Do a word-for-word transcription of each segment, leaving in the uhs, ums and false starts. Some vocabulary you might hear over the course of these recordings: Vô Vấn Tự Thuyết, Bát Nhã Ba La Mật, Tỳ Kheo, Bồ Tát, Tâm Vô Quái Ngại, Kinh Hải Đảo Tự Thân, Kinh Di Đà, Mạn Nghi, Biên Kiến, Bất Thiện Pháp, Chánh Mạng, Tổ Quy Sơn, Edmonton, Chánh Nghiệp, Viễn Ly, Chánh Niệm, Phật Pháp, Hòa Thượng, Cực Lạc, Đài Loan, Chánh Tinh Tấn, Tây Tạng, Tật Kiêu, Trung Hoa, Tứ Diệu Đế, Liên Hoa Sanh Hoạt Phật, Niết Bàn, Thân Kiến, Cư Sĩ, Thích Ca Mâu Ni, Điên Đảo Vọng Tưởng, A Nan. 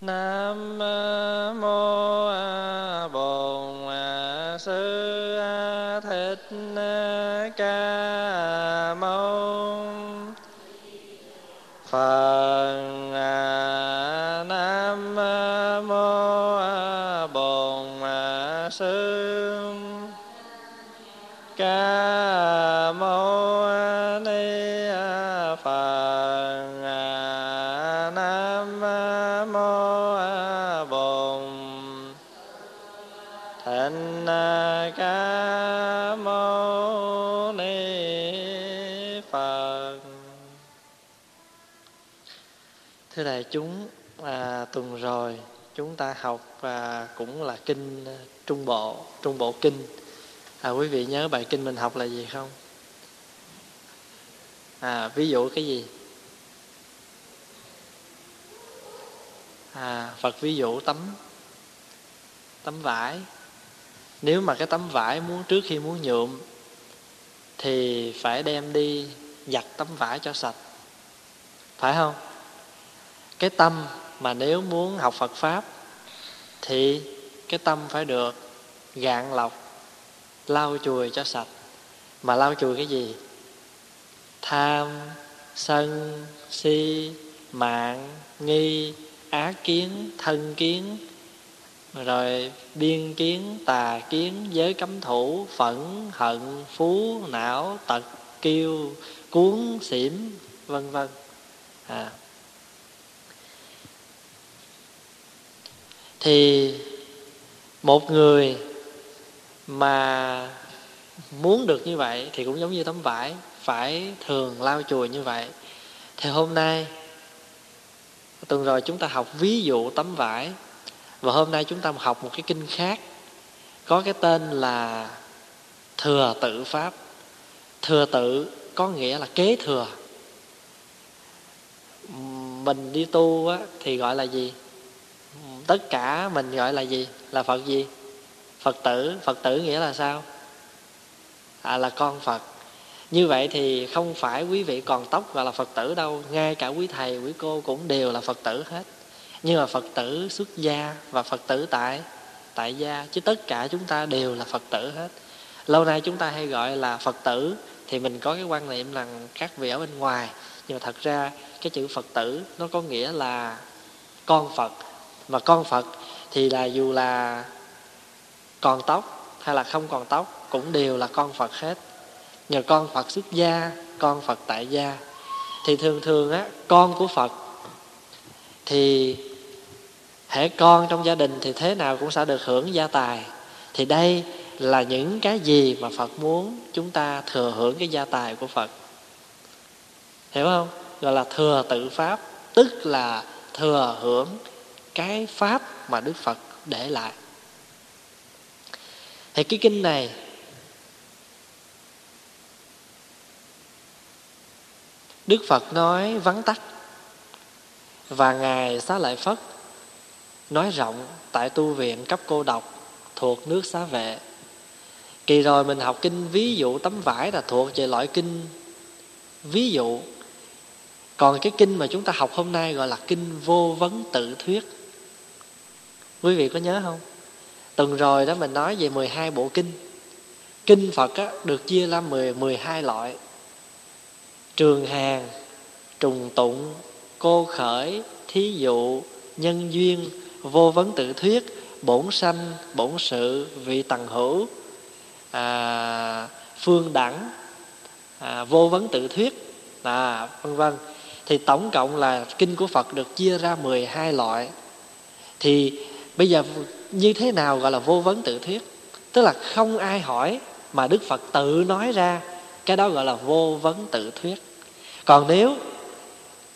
Nam mô A Bổn Sư Thích Ca Mâu Phật. Nam mô A Bổn Sư Ca Mâu Ni Phật. Nam mô A Bổn Thành Ca Mâu Ni Phật. Thưa đại chúng, à, tuần rồi chúng ta học à, cũng là kinh Trung Bộ, Trung Bộ Kinh. À, quý vị nhớ bài kinh mình học là gì không? À, ví dụ cái gì? À, Phật ví dụ tấm tấm vải. Nếu mà cái tấm vải muốn trước khi muốn nhuộm thì phải đem đi giặt tấm vải cho sạch, phải không? Cái tâm mà nếu muốn học Phật Pháp thì cái tâm phải được gạn lọc, lau chùi cho sạch. Mà lau chùi cái gì? Tham, sân, si, mạn, nghi, ác kiến, thân kiến, rồi biên kiến, tà kiến, giới cấm thủ, phẫn, hận, phú, não, tật, kiêu, cuốn, xỉm, vân vân. À, thì một người mà muốn được như vậy thì cũng giống như tấm vải, phải thường lau chùi như vậy. Thì hôm nay, tuần rồi chúng ta học ví dụ tấm vải, và hôm nay chúng ta học một cái kinh khác có cái tên là Thừa Tự Pháp. Thừa tự có nghĩa là kế thừa. Mình đi tu á, thì gọi là gì? Tất cả mình gọi là gì? Là Phật gì? Phật tử. Phật tử nghĩa là sao? À, là con Phật. Như vậy thì không phải quý vị còn tóc gọi là Phật tử đâu. Ngay cả quý thầy, quý cô cũng đều là Phật tử hết. Nhưng mà Phật tử xuất gia và Phật tử tại tại gia, chứ tất cả chúng ta đều là Phật tử hết. Lâu nay chúng ta hay gọi là Phật tử thì mình có cái quan niệm rằng các vị ở bên ngoài, nhưng mà thật ra cái chữ Phật tử nó có nghĩa là con Phật. Mà con Phật thì là dù là còn tóc hay là không còn tóc cũng đều là con Phật hết. Nhờ con Phật xuất gia, con Phật tại gia. Thì thường thường á, con của Phật thì hễ con trong gia đình thì thế nào cũng sẽ được hưởng gia tài. Thì đây là những cái gì mà Phật muốn chúng ta thừa hưởng cái gia tài của Phật. Hiểu không? Gọi là thừa tự Pháp, tức là thừa hưởng cái Pháp mà Đức Phật để lại. Thì cái kinh này Đức Phật nói vắn tắt, và Ngài Xá Lợi Phất nói rộng tại tu viện cấp cô độc thuộc nước Xá Vệ. Kỳ rồi mình học kinh ví dụ tấm vải là thuộc về loại kinh ví dụ. Còn cái kinh mà chúng ta học hôm nay gọi là kinh Vô Vấn Tự Thuyết. Quý vị có nhớ không? Tuần rồi đó mình nói về mười hai bộ kinh. Kinh Phật á, được chia ra mười, mười hai loại. Trường hàng, trùng tụng, cô khởi, thí dụ, nhân duyên, vô vấn tự thuyết, bổn sanh, bổn sự, vị tần hữu, à, phương đẳng, à, vô vấn tự thuyết, à, vân vân. Thì tổng cộng là kinh của Phật được chia ra mười hai loại. Thì bây giờ như thế nào gọi là vô vấn tự thuyết? Tức là không ai hỏi mà Đức Phật tự nói ra, cái đó gọi là vô vấn tự thuyết. Còn nếu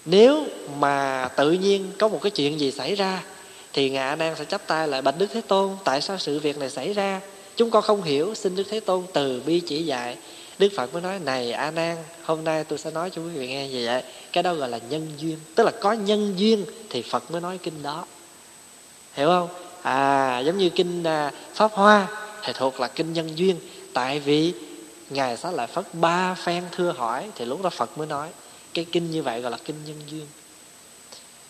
nếu mà tự nhiên có một cái chuyện gì xảy ra thì Ngài A Nan sẽ chắp tay lại: bạch Đức Thế Tôn, tại sao sự việc này xảy ra? Chúng con không hiểu, xin Đức Thế Tôn từ bi chỉ dạy. Đức Phật mới nói: này A Nan, hôm nay tôi sẽ nói cho quý vị nghe gì vậy? Cái đó gọi là nhân duyên. Tức là có nhân duyên thì Phật mới nói kinh đó. Hiểu không? À, giống như kinh Pháp Hoa thì thuộc là kinh nhân duyên. Tại vì Ngài Xá Lợi Phất ba phen thưa hỏi thì lúc đó Phật mới nói. Cái kinh như vậy gọi là kinh nhân duyên.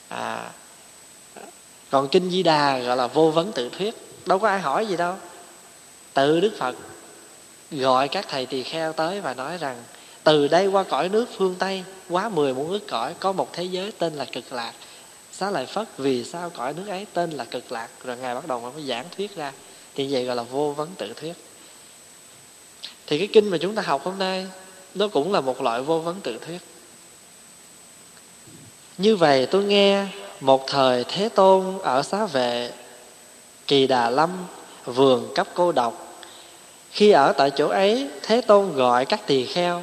À, Còn Kinh Di Đà gọi là Vô Vấn Tự Thuyết, đâu có ai hỏi gì đâu. Tự Đức Phật gọi các thầy tỳ kheo tới và nói rằng từ đây qua cõi nước phương Tây, quá mười muôn ức cõi, có một thế giới tên là Cực Lạc. Xá Lợi Phất, vì sao cõi nước ấy tên là Cực Lạc? Rồi Ngài bắt đầu mới giảng thuyết ra. Thì vậy gọi là Vô Vấn Tự Thuyết. Thì cái kinh mà chúng ta học hôm nay nó cũng là một loại Vô Vấn Tự Thuyết. Như vậy tôi nghe một thời Thế Tôn ở Xá Vệ Kỳ Đà Lâm, vườn Cấp Cô Độc. Khi ở tại chỗ ấy, Thế Tôn gọi các tỳ kheo.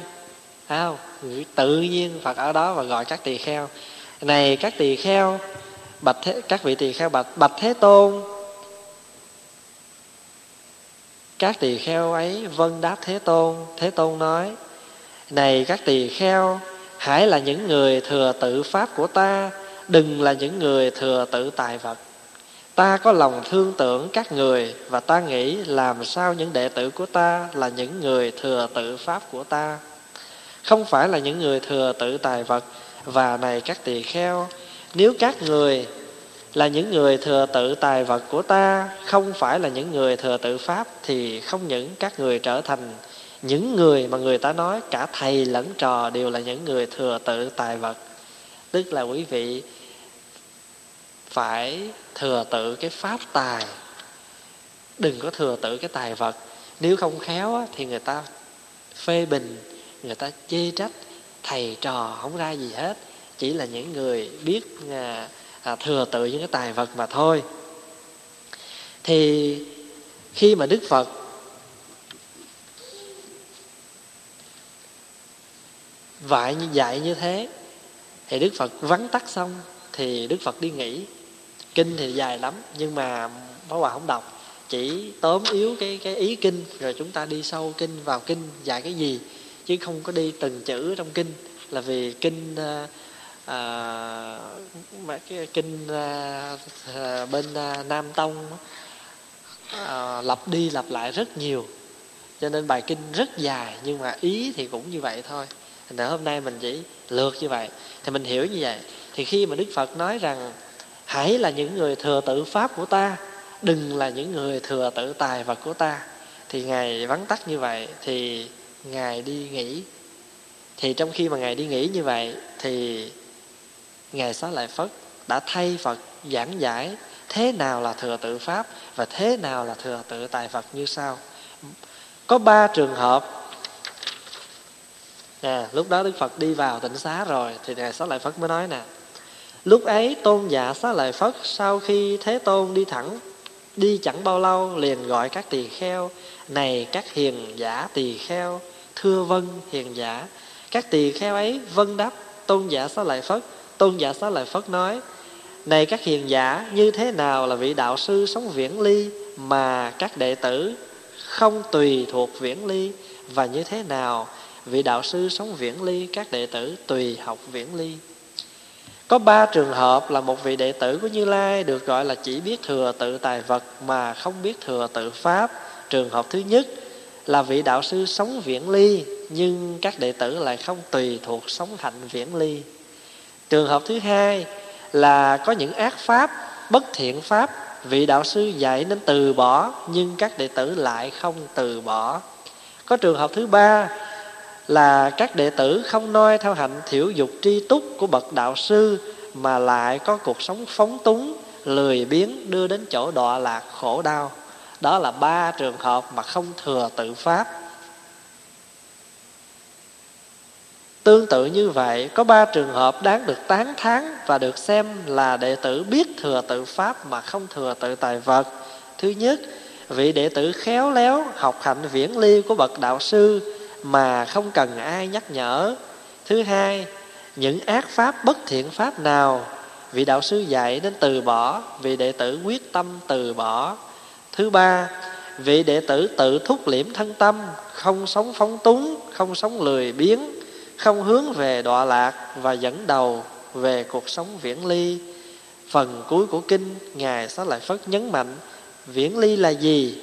À, tự nhiên Phật ở đó và gọi các tỳ kheo. Này các tỳ kheo, bạch thế, các vị tỳ kheo bạch, bạch Thế Tôn. Các tỳ kheo ấy vâng đáp Thế Tôn. Thế Tôn nói: Này các tỳ kheo, hãy là những người thừa tự pháp của ta, đừng là những người thừa tự tài vật. Ta có lòng thương tưởng các người, và ta nghĩ làm sao những đệ tử của ta là những người thừa tự pháp của ta, không phải là những người thừa tự tài vật. Và này các tỳ kheo, nếu các người là những người thừa tự tài vật của ta, không phải là những người thừa tự pháp, thì không những các người trở thành những người mà người ta nói cả thầy lẫn trò đều là những người thừa tự tài vật. Tức là quý vị phải thừa tự cái pháp tài, đừng có thừa tự cái tài vật. Nếu không khéo thì người ta phê bình, người ta chê trách, thầy trò không ra gì hết, chỉ là những người biết thừa tự những cái tài vật mà thôi. Thì khi mà Đức Phật vậy dạy như thế thì Đức Phật vắn tắt xong thì Đức Phật đi nghỉ. Kinh thì dài lắm nhưng mà Pháp Hòa không đọc, chỉ tóm yếu cái cái ý kinh rồi chúng ta đi sâu kinh vào kinh dạy cái gì, chứ không có đi từng chữ trong kinh, là vì kinh à, mà cái kinh à, bên à, Nam Tông à, lặp đi lặp lại rất nhiều, cho nên bài kinh rất dài nhưng mà ý thì cũng như vậy thôi. Nên hôm nay mình chỉ lược như vậy thì mình hiểu như vậy. Thì khi mà Đức Phật nói rằng hãy là những người thừa tự pháp của ta, đừng là những người thừa tự tài vật của ta, thì Ngài vắn tắt như vậy thì Ngài đi nghỉ. Thì trong khi mà Ngài đi nghỉ như vậy thì Ngài Xá Lợi Phất đã thay Phật giảng giải thế nào là thừa tự pháp và thế nào là thừa tự tài vật như sau. Có ba trường hợp. À, lúc đó Đức Phật đi vào tịnh xá rồi thì Ngài Xá Lợi Phất mới nói nè: Lúc ấy Tôn giả Xá Lợi Phất sau khi Thế Tôn đi thẳng đi chẳng bao lâu liền gọi các tỳ kheo: Này các hiền giả tỳ kheo, thưa vâng hiền giả. Các tỳ kheo ấy vâng đáp Tôn giả Xá Lợi Phất. Tôn giả Xá Lợi Phất nói: Này các hiền giả, như thế nào là vị đạo sư sống viễn ly mà các đệ tử không tùy thuộc viễn ly, và như thế nào vị đạo sư sống viễn ly, các đệ tử tùy học viễn ly? Có ba trường hợp là một vị đệ tử của Như Lai được gọi là chỉ biết thừa tự tài vật mà không biết thừa tự pháp. Trường hợp thứ nhất là vị đạo sư sống viễn ly nhưng các đệ tử lại không tùy thuộc sống hạnh viễn ly. Trường hợp thứ hai là có những ác pháp, bất thiện pháp, vị đạo sư dạy nên từ bỏ nhưng các đệ tử lại không từ bỏ. Có trường hợp thứ ba là các đệ tử không noi theo hạnh thiểu dục tri túc của bậc đạo sư mà lại có cuộc sống phóng túng, lười biếng, đưa đến chỗ đọa lạc khổ đau. Đó là ba trường hợp mà không thừa tự pháp. Tương tự như vậy, có ba trường hợp đáng được tán thán và được xem là đệ tử biết thừa tự pháp mà không thừa tự tài vật. Thứ nhất, vị đệ tử khéo léo học hạnh viễn ly của bậc đạo sư mà không cần ai nhắc nhở. Thứ hai, những ác pháp bất thiện pháp nào vị đạo sư dạy nên từ bỏ, vị đệ tử quyết tâm từ bỏ. Thứ ba, vị đệ tử tự thúc liễm thân tâm, không sống phóng túng, không sống lười biếng, không hướng về đọa lạc và dẫn đầu về cuộc sống viễn ly. Phần cuối của kinh, Ngài Xá Lợi Phất nhấn mạnh viễn ly là gì?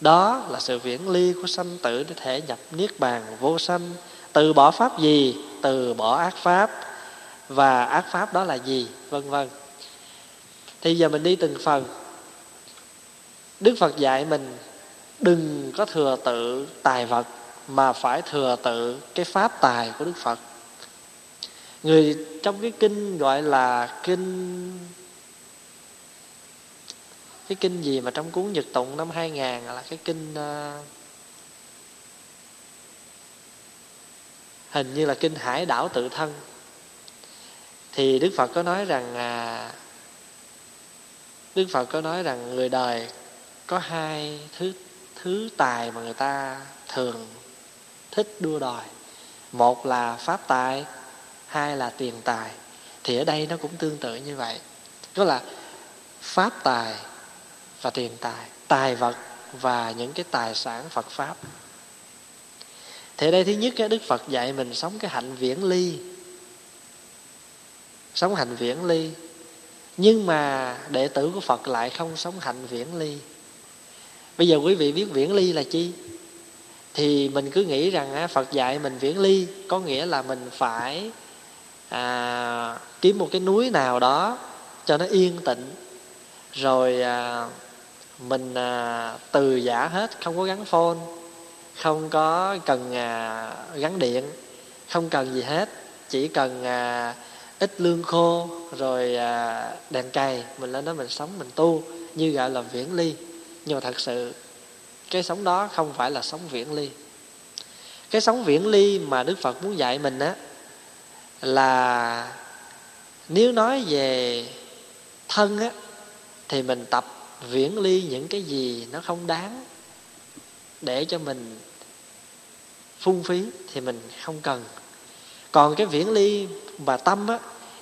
Đó là sự viễn ly của sanh tử để thể nhập Niết Bàn vô sanh. Từ bỏ pháp gì? Từ bỏ ác pháp. Và ác pháp đó là gì? Vân vân. Thì giờ mình đi từng phần. Đức Phật dạy mình đừng có thừa tự tài vật, mà phải thừa tự cái pháp tài của Đức Phật. Người trong cái kinh gọi là kinh, cái kinh gì mà trong cuốn Nhật Tụng năm hai nghìn là cái kinh, uh, hình như là kinh Hải Đảo Tự Thân. Thì Đức Phật có nói rằng uh, Đức Phật có nói rằng người đời có hai thứ, thứ tài mà người ta thường thích đua đòi. Một là pháp tài, hai là tiền tài. Thì ở đây nó cũng tương tự như vậy. Đó là pháp tài và tiền tài, tài vật và những cái tài sản Phật Pháp. Thì ở đây thứ nhất, Đức Phật dạy mình sống cái hạnh viễn ly. Sống hạnh viễn ly. Nhưng mà đệ tử của Phật lại không sống hạnh viễn ly. Bây giờ quý vị biết viễn ly là chi? Thì mình cứ nghĩ rằng Phật dạy mình viễn ly có nghĩa là mình phải à, kiếm một cái núi nào đó cho nó yên tĩnh, rồi à, mình à, từ giả hết, không có gắn phone, không có cần à, gắn điện, không cần gì hết, chỉ cần à, ít lương khô rồi à, đèn cày, mình lên đó mình sống mình tu, như gọi là viễn ly. Nhưng mà thật sự cái sống đó không phải là sống viễn ly. Cái sống viễn ly mà Đức Phật muốn dạy mình á, là nếu nói về thân á, thì mình tập viễn ly những cái gì nó không đáng để cho mình phung phí thì mình không cần. Còn cái viễn ly mà tâm á,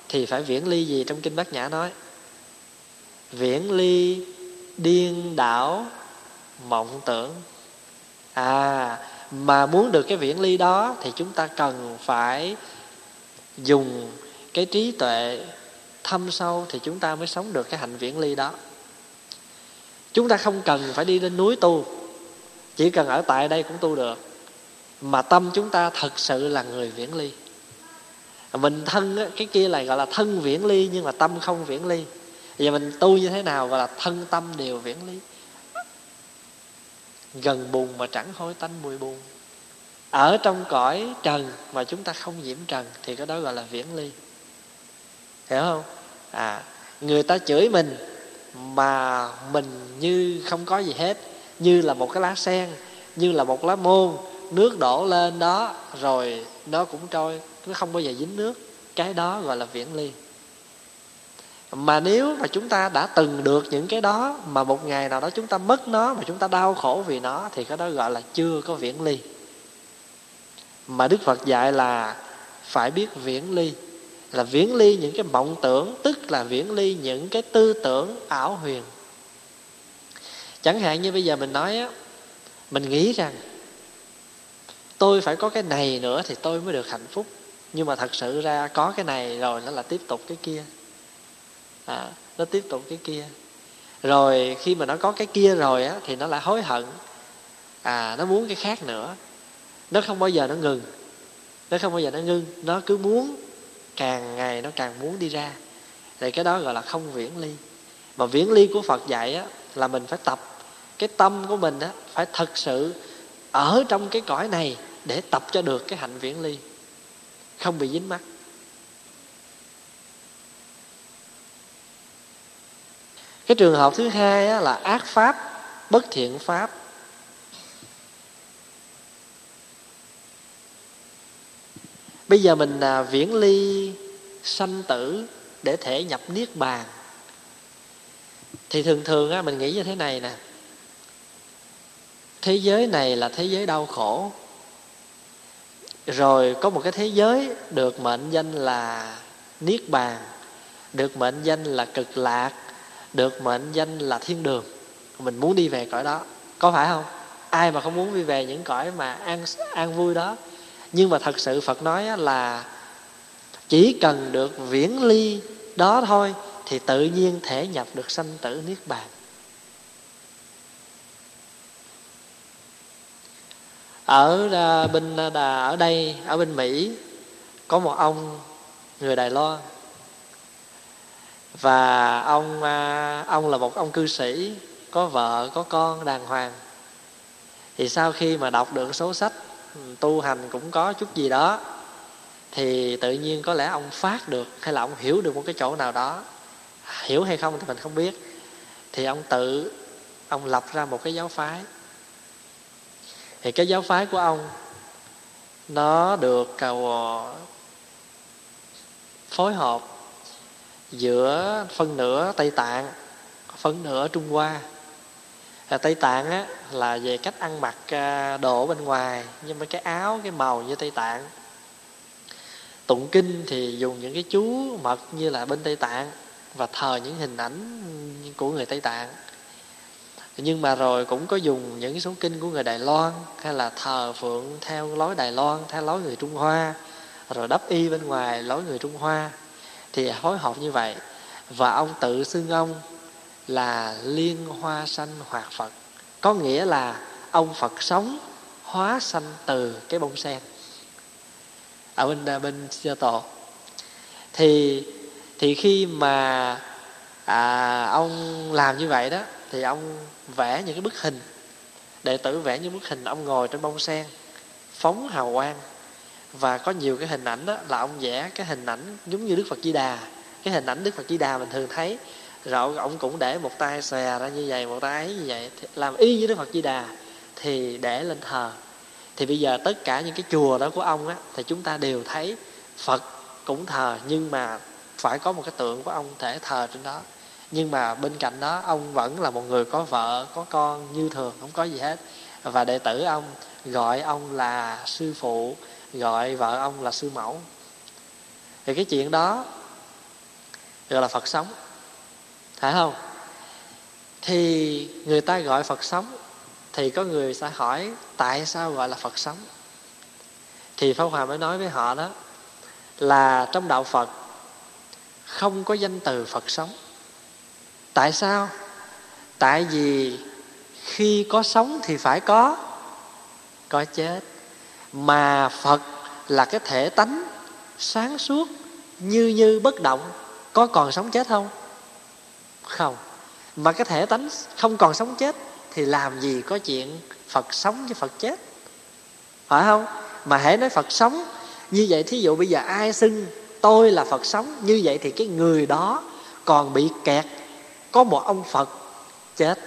thì phải viễn ly gì trong Kinh Bát Nhã nói? Viễn ly điên đảo mộng tưởng. À, mà muốn được cái viễn ly đó thì chúng ta cần phải dùng cái trí tuệ thâm sâu, thì chúng ta mới sống được cái hạnh viễn ly đó. Chúng ta không cần phải đi lên núi tu, chỉ cần ở tại đây cũng tu được. Mà tâm chúng ta thật sự là người viễn ly. Mình thân, cái kia là gọi là thân viễn ly, nhưng mà tâm không viễn ly. Vậy mình tu như thế nào gọi là thân tâm đều viễn ly? Gần bùn mà chẳng hôi tanh mùi bùn, ở trong cõi trần mà chúng ta không nhiễm trần, thì cái đó gọi là viễn ly. Hiểu không? À, người ta chửi mình mà mình như không có gì hết, như là một cái lá sen, như là một lá môn, nước đổ lên đó rồi nó cũng trôi, nó không bao giờ dính nước. Cái đó gọi là viễn ly. Mà nếu mà chúng ta đã từng được những cái đó, mà một ngày nào đó chúng ta mất nó, mà chúng ta đau khổ vì nó, thì cái đó gọi là chưa có viễn ly. Mà Đức Phật dạy là phải biết viễn ly, là viễn ly những cái mộng tưởng, tức là viễn ly những cái tư tưởng ảo huyền. Chẳng hạn như bây giờ mình nói á, mình nghĩ rằng tôi phải có cái này nữa thì tôi mới được hạnh phúc. Nhưng mà thật sự ra có cái này rồi nó là tiếp tục cái kia. À, nó tiếp tục cái kia. Rồi khi mà nó có cái kia rồi á, thì nó lại hối hận. À, nó muốn cái khác nữa. Nó không bao giờ nó ngừng. Nó không bao giờ nó ngưng. Nó cứ muốn, càng ngày nó càng muốn đi ra. Thì cái đó gọi là không viễn ly. Mà viễn ly của Phật dạy á, là mình phải tập. Cái tâm của mình á, phải thật sự ở trong cái cõi này để tập cho được cái hạnh viễn ly, không bị dính mắc. Cái trường hợp thứ hai á, là ác pháp, bất thiện pháp. Bây giờ mình à, viễn ly sanh tử để thể nhập Niết Bàn. Thì thường thường á, mình nghĩ như thế này nè. Thế giới này là thế giới đau khổ. Rồi có một cái thế giới được mệnh danh là Niết Bàn, được mệnh danh là Cực Lạc, được mệnh danh là thiên đường. Mình muốn đi về cõi đó, có phải không? Ai mà không muốn đi về những cõi mà an, an vui đó. Nhưng mà thật sự Phật nói là chỉ cần được viễn ly đó thôi thì tự nhiên thể nhập được sanh tử Niết Bàn. Ở bên ở đây, ở bên Mỹ, có một ông người Đài Loan. Và ông ông là một ông cư sĩ, có vợ, có con đàng hoàng. Thì sau khi mà đọc được số sách tu hành cũng có chút gì đó, thì tự nhiên có lẽ ông phát được, hay là ông hiểu được một cái chỗ nào đó, hiểu hay không thì mình không biết, thì ông tự ông lập ra một cái giáo phái. Thì cái giáo phái của ông nó được phối hợp giữa phân nửa Tây Tạng, phân nửa Trung Hoa. Ở Tây Tạng á, là về cách ăn mặc đồ bên ngoài, nhưng mà cái áo, cái màu như Tây Tạng. Tụng kinh thì dùng những cái chú mật như là bên Tây Tạng, và thờ những hình ảnh của người Tây Tạng. Nhưng mà rồi cũng có dùng những số kinh của người Đài Loan, hay là thờ phượng theo lối Đài Loan, theo lối người Trung Hoa, rồi đắp y bên ngoài lối người Trung Hoa. Thì phối hợp như vậy. Và ông tự xưng ông là Liên Hoa Sanh Hoạt Phật, có nghĩa là ông Phật sống hóa sanh từ cái bông sen ở bên bên Seattle. Thì thì khi mà à, ông làm như vậy đó, thì ông vẽ những cái bức hình, đệ tử vẽ những bức hình ông ngồi trên bông sen phóng hào quang. Và có nhiều cái hình ảnh đó là ông vẽ cái hình ảnh giống như Đức Phật Di Đà, cái hình ảnh Đức Phật Di Đà mình thường thấy. Rồi ông cũng để một tay xòe ra như vậy, một tay ấy như vậy, làm y với Đức Phật Di Đà, thì để lên thờ. Thì bây giờ tất cả những cái chùa đó của ông á, thì chúng ta đều thấy Phật cũng thờ, nhưng mà phải có một cái tượng của ông thể thờ trên đó. Nhưng mà bên cạnh đó ông vẫn là một người có vợ, có con như thường, không có gì hết. Và đệ tử ông gọi ông là sư phụ, gọi vợ ông là sư mẫu. Thì cái chuyện đó gọi là Phật sống, phải không? Thì người ta gọi Phật sống, thì có người sẽ hỏi tại sao gọi là Phật sống. Thì Pháp Hòa mới nói với họ đó là trong đạo Phật không có danh từ Phật sống. Tại sao? Tại vì khi có sống thì phải có có chết, mà Phật là cái thể tánh sáng suốt, như như bất động, có còn sống chết không? Không. Mà cái thể tánh không còn sống chết thì làm gì có chuyện Phật sống với Phật chết, phải không? Mà hễ nói Phật sống như vậy, thí dụ bây giờ ai xưng tôi là Phật sống như vậy, thì cái người đó còn bị kẹt có một ông Phật chết.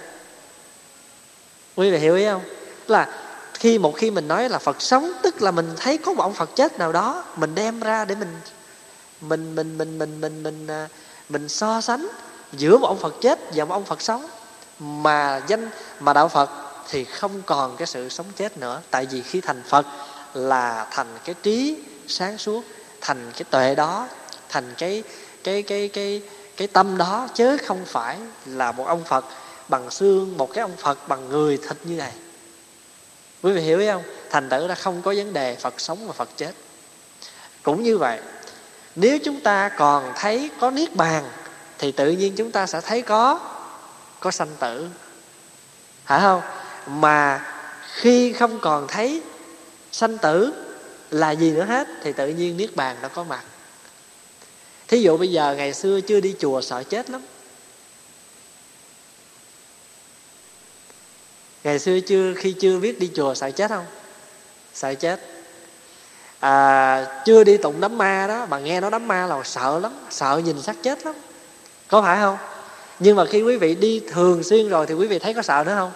Quý vị hiểu ý không? Là khi một khi mình nói là Phật sống, tức là mình thấy có một ông Phật chết nào đó, mình đem ra để mình mình mình mình mình mình mình mình, mình so sánh giữa một ông Phật chết và một ông Phật sống. Mà danh mà đạo Phật thì không còn cái sự sống chết nữa. Tại vì khi thành Phật là thành cái trí sáng suốt, thành cái tuệ đó, thành cái cái cái cái cái tâm đó, chứ không phải là một ông Phật bằng xương, một cái ông Phật bằng người thịt như này. Quý vị hiểu ý không? Thành tựu ra không có vấn đề Phật sống và Phật chết. Cũng như vậy, nếu chúng ta còn thấy có Niết Bàn thì tự nhiên chúng ta sẽ thấy có có sanh tử, phải không? Mà khi không còn thấy sanh tử là gì nữa hết thì tự nhiên Niết Bàn nó có mặt. Thí dụ bây giờ ngày xưa chưa đi chùa sợ chết lắm, ngày xưa chưa khi chưa biết đi chùa sợ chết không? Sợ chết. À, chưa đi tụng đám ma đó, mà nghe nói đám ma là sợ lắm, sợ nhìn xác chết lắm, có phải không? Nhưng mà khi quý vị đi thường xuyên rồi thì quý vị thấy có sợ nữa không?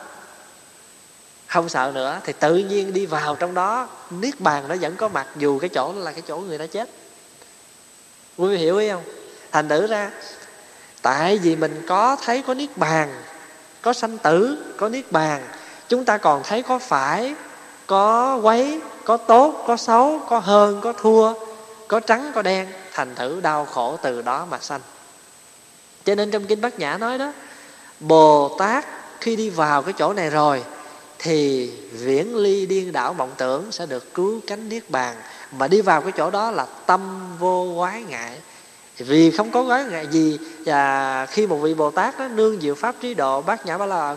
Không sợ nữa. Thì tự nhiên đi vào trong đó, Niết Bàn nó vẫn có mặt, dù cái chỗ là cái chỗ người ta chết. Quý vị hiểu ý không? Thành thử ra tại vì mình có thấy có Niết Bàn, có sanh tử, có Niết Bàn, chúng ta còn thấy có phải, có quấy, có tốt, có xấu, có hơn, có thua, có trắng, có đen. Thành thử đau khổ từ đó mà sanh. Cho nên trong Kinh Bát Nhã nói đó, Bồ Tát khi đi vào cái chỗ này rồi thì viễn ly điên đảo vọng tưởng, sẽ được cứu cánh Niết Bàn. Mà đi vào cái chỗ đó là tâm vô quái ngại. Vì không có quái ngại gì, và khi một vị Bồ Tát đó nương diệu pháp trí độ Bát Nhã Ba La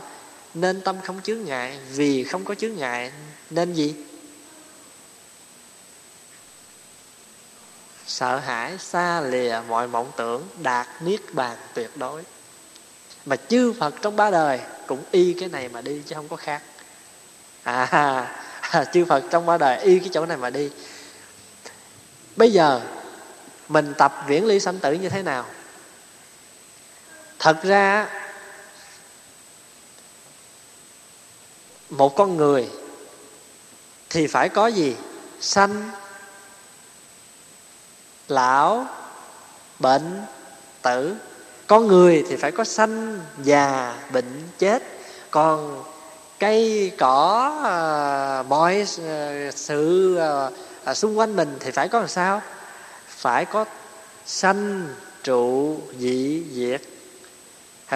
nên tâm không chướng ngại. Vì không có chướng ngại nên gì? sợ hãi xa lìa mọi mộng tưởng, đạt niết bàn tuyệt đối. Mà chư Phật trong ba đời cũng y cái này mà đi chứ không có khác. À, chư Phật trong ba đời y cái chỗ này mà đi. Bây giờ mình tập viễn ly sanh tử như thế nào? Thật ra một con người thì phải có gì? Sanh, lão, bệnh, tử. Con người thì phải có sanh, già, bệnh, chết. Còn cây cỏ, mọi sự xung quanh mình thì phải có làm sao? Phải có sanh, trụ, dị, diệt.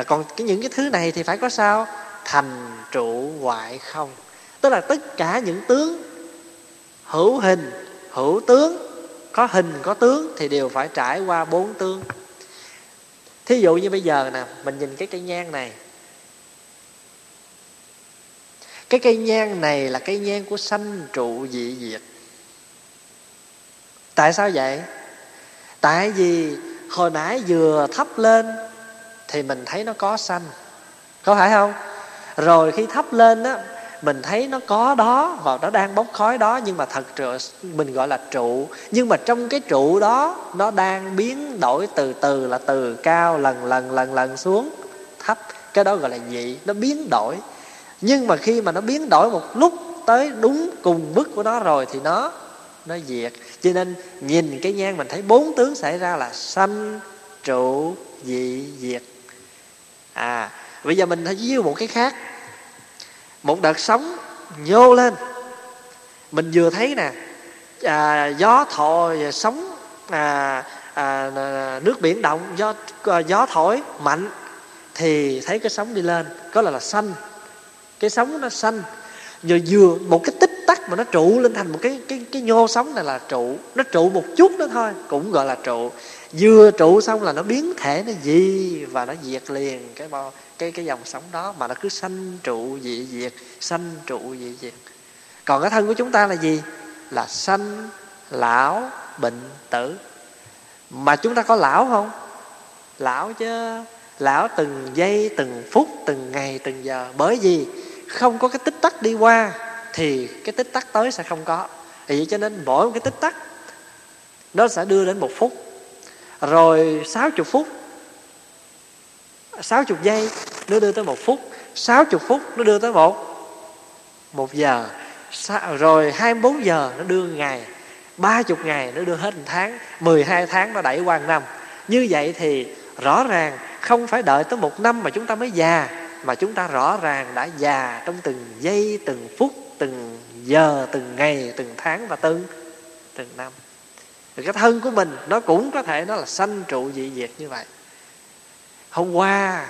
Còn những cái thứ này thì phải có sao? Thành, trụ, hoại, không. Tức là tất cả những tướng hữu hình, hữu tướng, có hình, có tướng thì đều phải trải qua bốn tướng. Thí dụ như bây giờ nè, mình nhìn cái cây nhang này. Cái cây nhang này là cây nhang của sanh trụ dị diệt. Tại sao vậy? Tại vì hồi nãy vừa thắp lên thì mình thấy nó có sanh, có phải không? Rồi khi thắp lên á, mình thấy nó có đó, và nó đang bốc khói đó, nhưng mà thật mình gọi là trụ. Nhưng mà trong cái trụ đó, nó đang biến đổi từ từ, là từ cao lần lần lần lần xuống thấp. Cái đó gọi là dị, nó biến đổi. Nhưng mà khi mà nó biến đổi một lúc tới đúng cùng mức của nó rồi thì nó nó diệt. Cho nên nhìn cái nhang mình thấy bốn tướng xảy ra là sanh, trụ, dị, diệt. À, bây giờ mình hãy gieo một cái khác. Một đợt sóng nhô lên, mình vừa thấy nè, à, gió thổi, sóng, à, à, nước biển động, gió, gió thổi mạnh thì thấy cái sóng đi lên, có là là xanh, cái sóng nó xanh. Rồi vừa một cái tích tắc mà nó trụ lên thành một cái cái cái nhô sóng này là trụ, nó trụ một chút nữa thôi cũng gọi là trụ. Vừa trụ xong là nó biến thể, nó gì và nó diệt liền cái bao cái cái dòng sóng đó, mà nó cứ sanh trụ dị diệt, sanh trụ dị diệt. Còn cái thân của chúng ta là gì? Là sanh, lão, bệnh, tử. Mà chúng ta có lão không? Lão chứ, lão từng giây, từng phút, từng ngày, từng giờ. Bởi vì không có cái tích tắc đi qua thì cái tích tắc tới sẽ không có. Vậy cho nên mỗi một cái tích tắc nó sẽ đưa đến một phút, rồi sáu chục phút, sáu chục giây nó đưa tới một phút, sáu chục phút nó đưa tới một một giờ, rồi hai mươi bốn giờ nó đưa ngày, ba chục ngày nó đưa hết một tháng, mười hai tháng nó đẩy qua một năm. Như vậy thì rõ ràng không phải đợi tới một năm mà chúng ta mới già, mà chúng ta rõ ràng đã già trong từng giây, từng phút, từng giờ, từng ngày, từng tháng và từng từng năm. Thì cái thân của mình nó cũng có thể nó là sanh trụ dị diệt như vậy. Hôm qua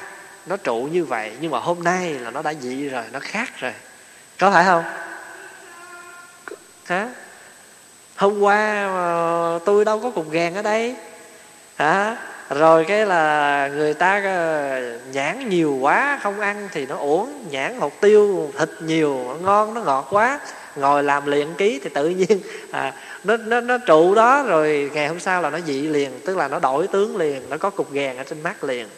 nó trụ như vậy, nhưng mà hôm nay là nó đã dị rồi, nó khác rồi. Có phải không? Hả? Hôm qua tôi đâu có cục gàng ở đây. Hả? Rồi cái là người ta nhãn nhiều quá không ăn thì nó uổng, nhãn hột tiêu thịt nhiều nó ngon, nó ngọt quá, ngồi làm liền ký thì tự nhiên à, nó nó nó trụ đó, rồi ngày hôm sau là nó dị liền, tức là nó đổi tướng liền, nó có cục gàng ở trên mắt liền.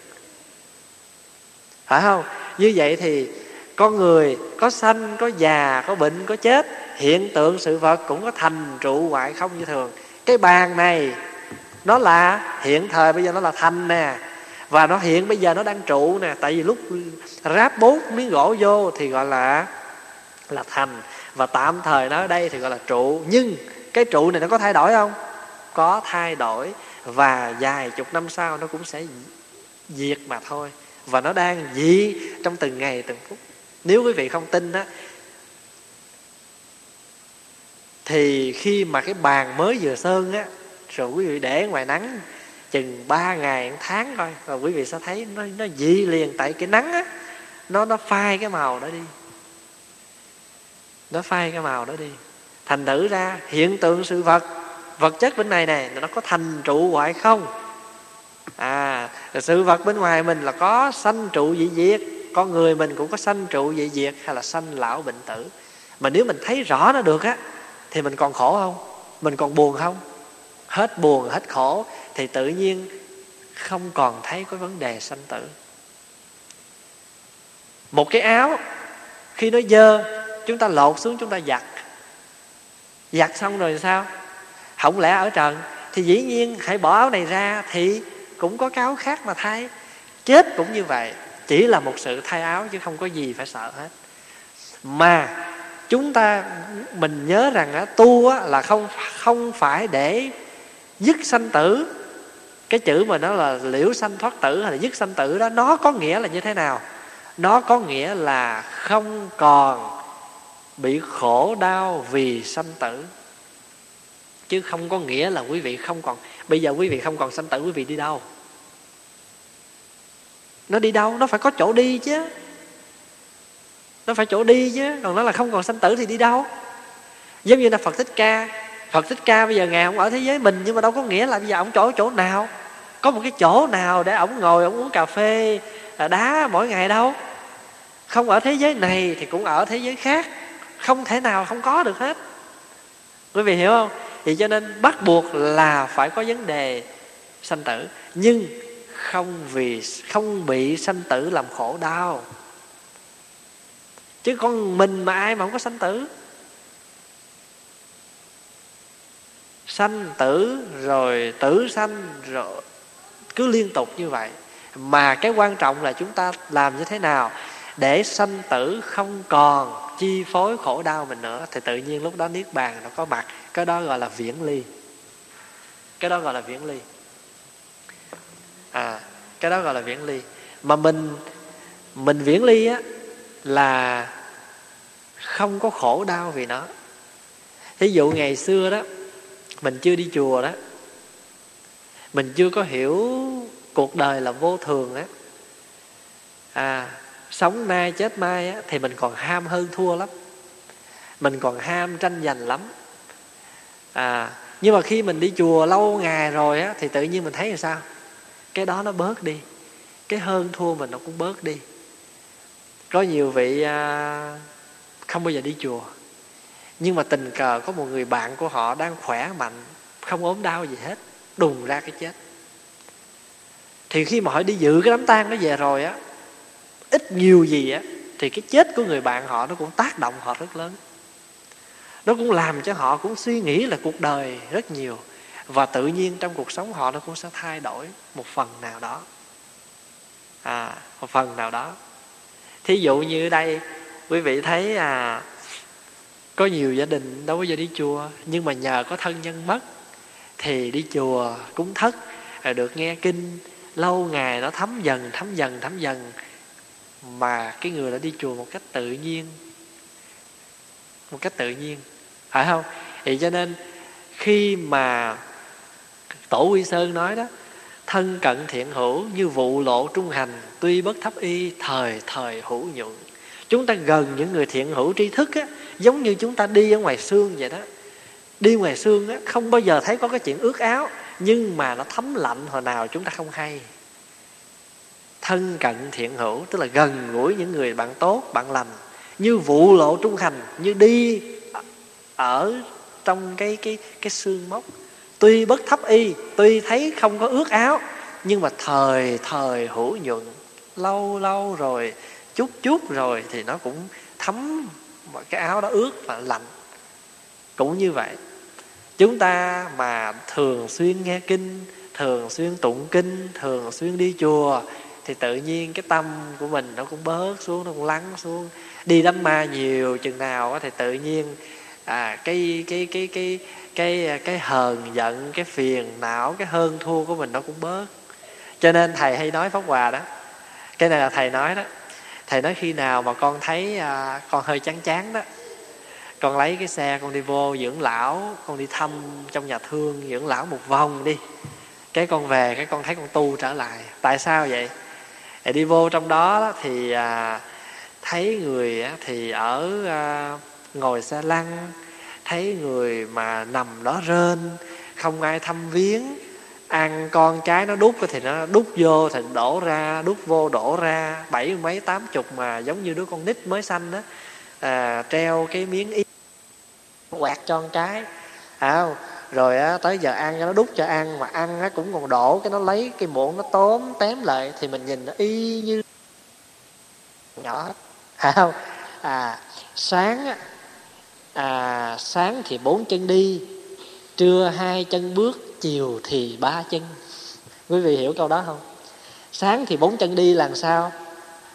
Phải không? Như vậy thì con người có sanh, có già, có bệnh, có chết, hiện tượng sự vật cũng có thành trụ hoại không như thường. Cái bàn này nó là hiện thời bây giờ nó là thành nè, và nó hiện bây giờ nó đang trụ nè, tại vì lúc ráp bốn miếng gỗ vô thì gọi là là thành, và tạm thời nó ở đây thì gọi là trụ. Nhưng cái trụ này nó có thay đổi không? Có thay đổi, và vài chục năm sau nó cũng sẽ diệt mà thôi, và nó đang dị trong từng ngày từng phút. Nếu quý vị không tin á thì khi mà cái bàn mới vừa sơn á, rồi quý vị để ngoài nắng chừng ba ngày một tháng coi, rồi quý vị sẽ thấy nó nó dị liền, tại cái nắng á nó nó phai cái màu đó đi, nó phai cái màu đó đi. Thành thử ra hiện tượng sự vật vật chất bên này này nó có thành trụ hoại không. À, sự vật bên ngoài mình là có sanh trụ dị diệt, con người mình cũng có sanh trụ dị diệt hay là sanh lão bệnh tử. Mà nếu mình thấy rõ nó được á thì mình còn khổ không? Mình còn buồn không? hết buồn, hết khổ, thì tự nhiên không còn thấy có vấn đề sanh tử. Một cái áo khi nó dơ, chúng ta lột xuống chúng ta giặt. Giặt xong rồi sao? Không lẽ ở trần thì dĩ nhiên hãy bỏ áo này ra thì cũng có cái áo khác mà thay. Chết cũng như vậy, chỉ là một sự thay áo chứ không có gì phải sợ hết. Mà chúng ta mình nhớ rằng á, tu á, là không không phải để dứt sanh tử. Cái chữ mà nó là liễu sanh thoát tử hay là dứt sanh tử đó, nó có nghĩa là như thế nào? Nó có nghĩa là không còn bị khổ đau vì sanh tử, chứ không có nghĩa là quý vị không còn. Bây giờ quý vị không còn sanh tử, quý vị đi đâu? Nó đi đâu? Nó phải có chỗ đi chứ. Nó phải chỗ đi chứ. Còn nó là không còn sanh tử thì đi đâu? Giống như là Phật Thích Ca. Phật Thích Ca bây giờ Ngài không ở thế giới mình, nhưng mà đâu có nghĩa là bây giờ ông chỗ chỗ nào, có một cái chỗ nào để ông ngồi, ông uống cà phê đá mỗi ngày đâu. Không ở thế giới này thì cũng ở thế giới khác. Không thể nào không có được hết. Quý vị hiểu không? Thì cho nên bắt buộc là phải có vấn đề sanh tử, nhưng không vì không bị sanh tử làm khổ đau. Chứ con mình mà ai mà không có sanh tử. Sanh tử rồi tử sanh rồi cứ liên tục như vậy. Mà cái quan trọng là chúng ta làm như thế nào để sanh tử không còn chi phối khổ đau mình nữa, thì tự nhiên lúc đó Niết Bàn nó có mặt. Cái đó gọi là viễn ly. Cái đó gọi là viễn ly. À, cái đó gọi là viễn ly. Mà mình mình viễn ly á là không có khổ đau vì nó. Thí dụ ngày xưa đó, mình chưa đi chùa đó, mình chưa có hiểu cuộc đời là vô thường đó, à, sống nay chết mai á, thì mình còn ham hơn thua lắm, mình còn ham tranh giành lắm. À, nhưng mà khi mình đi chùa lâu ngày rồi á, thì tự nhiên mình thấy là sao? Cái đó nó bớt đi, cái hơn thua mình nó cũng bớt đi. Có nhiều vị à, không bao giờ đi chùa, nhưng mà tình cờ có một người bạn của họ đang khỏe mạnh, không ốm đau gì hết, đùng ra cái chết. Thì khi mà họ đi dự cái đám tang nó về rồi á, ít nhiều gì á, thì cái chết của người bạn họ nó cũng tác động họ rất lớn. Nó cũng làm cho họ cũng suy nghĩ là cuộc đời rất nhiều. Và tự nhiên trong cuộc sống họ nó cũng sẽ thay đổi một phần nào đó. À, một phần nào đó. Thí dụ như đây, quý vị thấy à, có nhiều gia đình đâu bao giờ đi chùa, nhưng mà nhờ có thân nhân mất thì đi chùa cúng thất, rồi được nghe kinh, lâu ngày nó thấm dần, thấm dần, thấm dần. Mà cái người đã đi chùa một cách tự nhiên, một cách tự nhiên, phải không? Thì cho nên khi mà Tổ Quy Sơn nói đó, thân cận thiện hữu như vụ lộ trung hành, tuy bất thấp y thời thời hữu nhuận. Chúng ta gần những người thiện hữu tri thức á, giống như chúng ta đi ở ngoài xương vậy đó. Đi ngoài xương á, không bao giờ thấy có cái chuyện ướt áo, nhưng mà nó thấm lạnh hồi nào chúng ta không hay. Thân cận thiện hữu tức là gần gũi những người bạn tốt, bạn lành, như vụ lộ trung hành, như đi ở trong cái cái cái xương mốc. Tuy bất thấp y, tuy thấy không có ướt áo, nhưng mà thời thời hữu nhuận, lâu lâu rồi, chút chút rồi thì nó cũng thấm cái áo đó ướt và lạnh. Cũng như vậy, chúng ta mà thường xuyên nghe kinh, thường xuyên tụng kinh, thường xuyên đi chùa, thì tự nhiên cái tâm của mình nó cũng bớt xuống, nó cũng lắng xuống. Đi đám ma nhiều chừng nào thì tự nhiên à, cái, cái, cái, cái, cái, cái hờn giận, cái phiền não, cái hơn thua của mình nó cũng bớt. Cho nên thầy hay nói Pháp Hòa đó, cái này là thầy nói đó, thầy nói khi nào mà con thấy à, con hơi chán chán đó, con lấy cái xe con đi vô dưỡng lão, con đi thăm trong nhà thương dưỡng lão một vòng đi, cái con về cái con thấy con tu trở lại. Tại sao vậy? Thì đi vô trong đó thì à, thấy người á, thì ở à, ngồi xe lăn, thấy người mà nằm đó rên, không ai thăm viếng, ăn con cái nó đút thì nó đút vô thì đổ ra, đút vô đổ ra, bảy mấy tám chục mà giống như đứa con nít mới sanh đó, à, treo cái miếng y quạt cho con cái, à, rồi á, tới giờ ăn cho nó đút cho ăn, mà ăn á, cũng còn đổ cái nó lấy cái muỗng nó tóm tém lại, thì mình nhìn nó y như nhỏ, phải không? À, sáng á, à, sáng thì bốn chân đi, trưa hai chân bước, chiều thì ba chân. Quý vị hiểu câu đó không? Sáng thì bốn chân đi làm sao?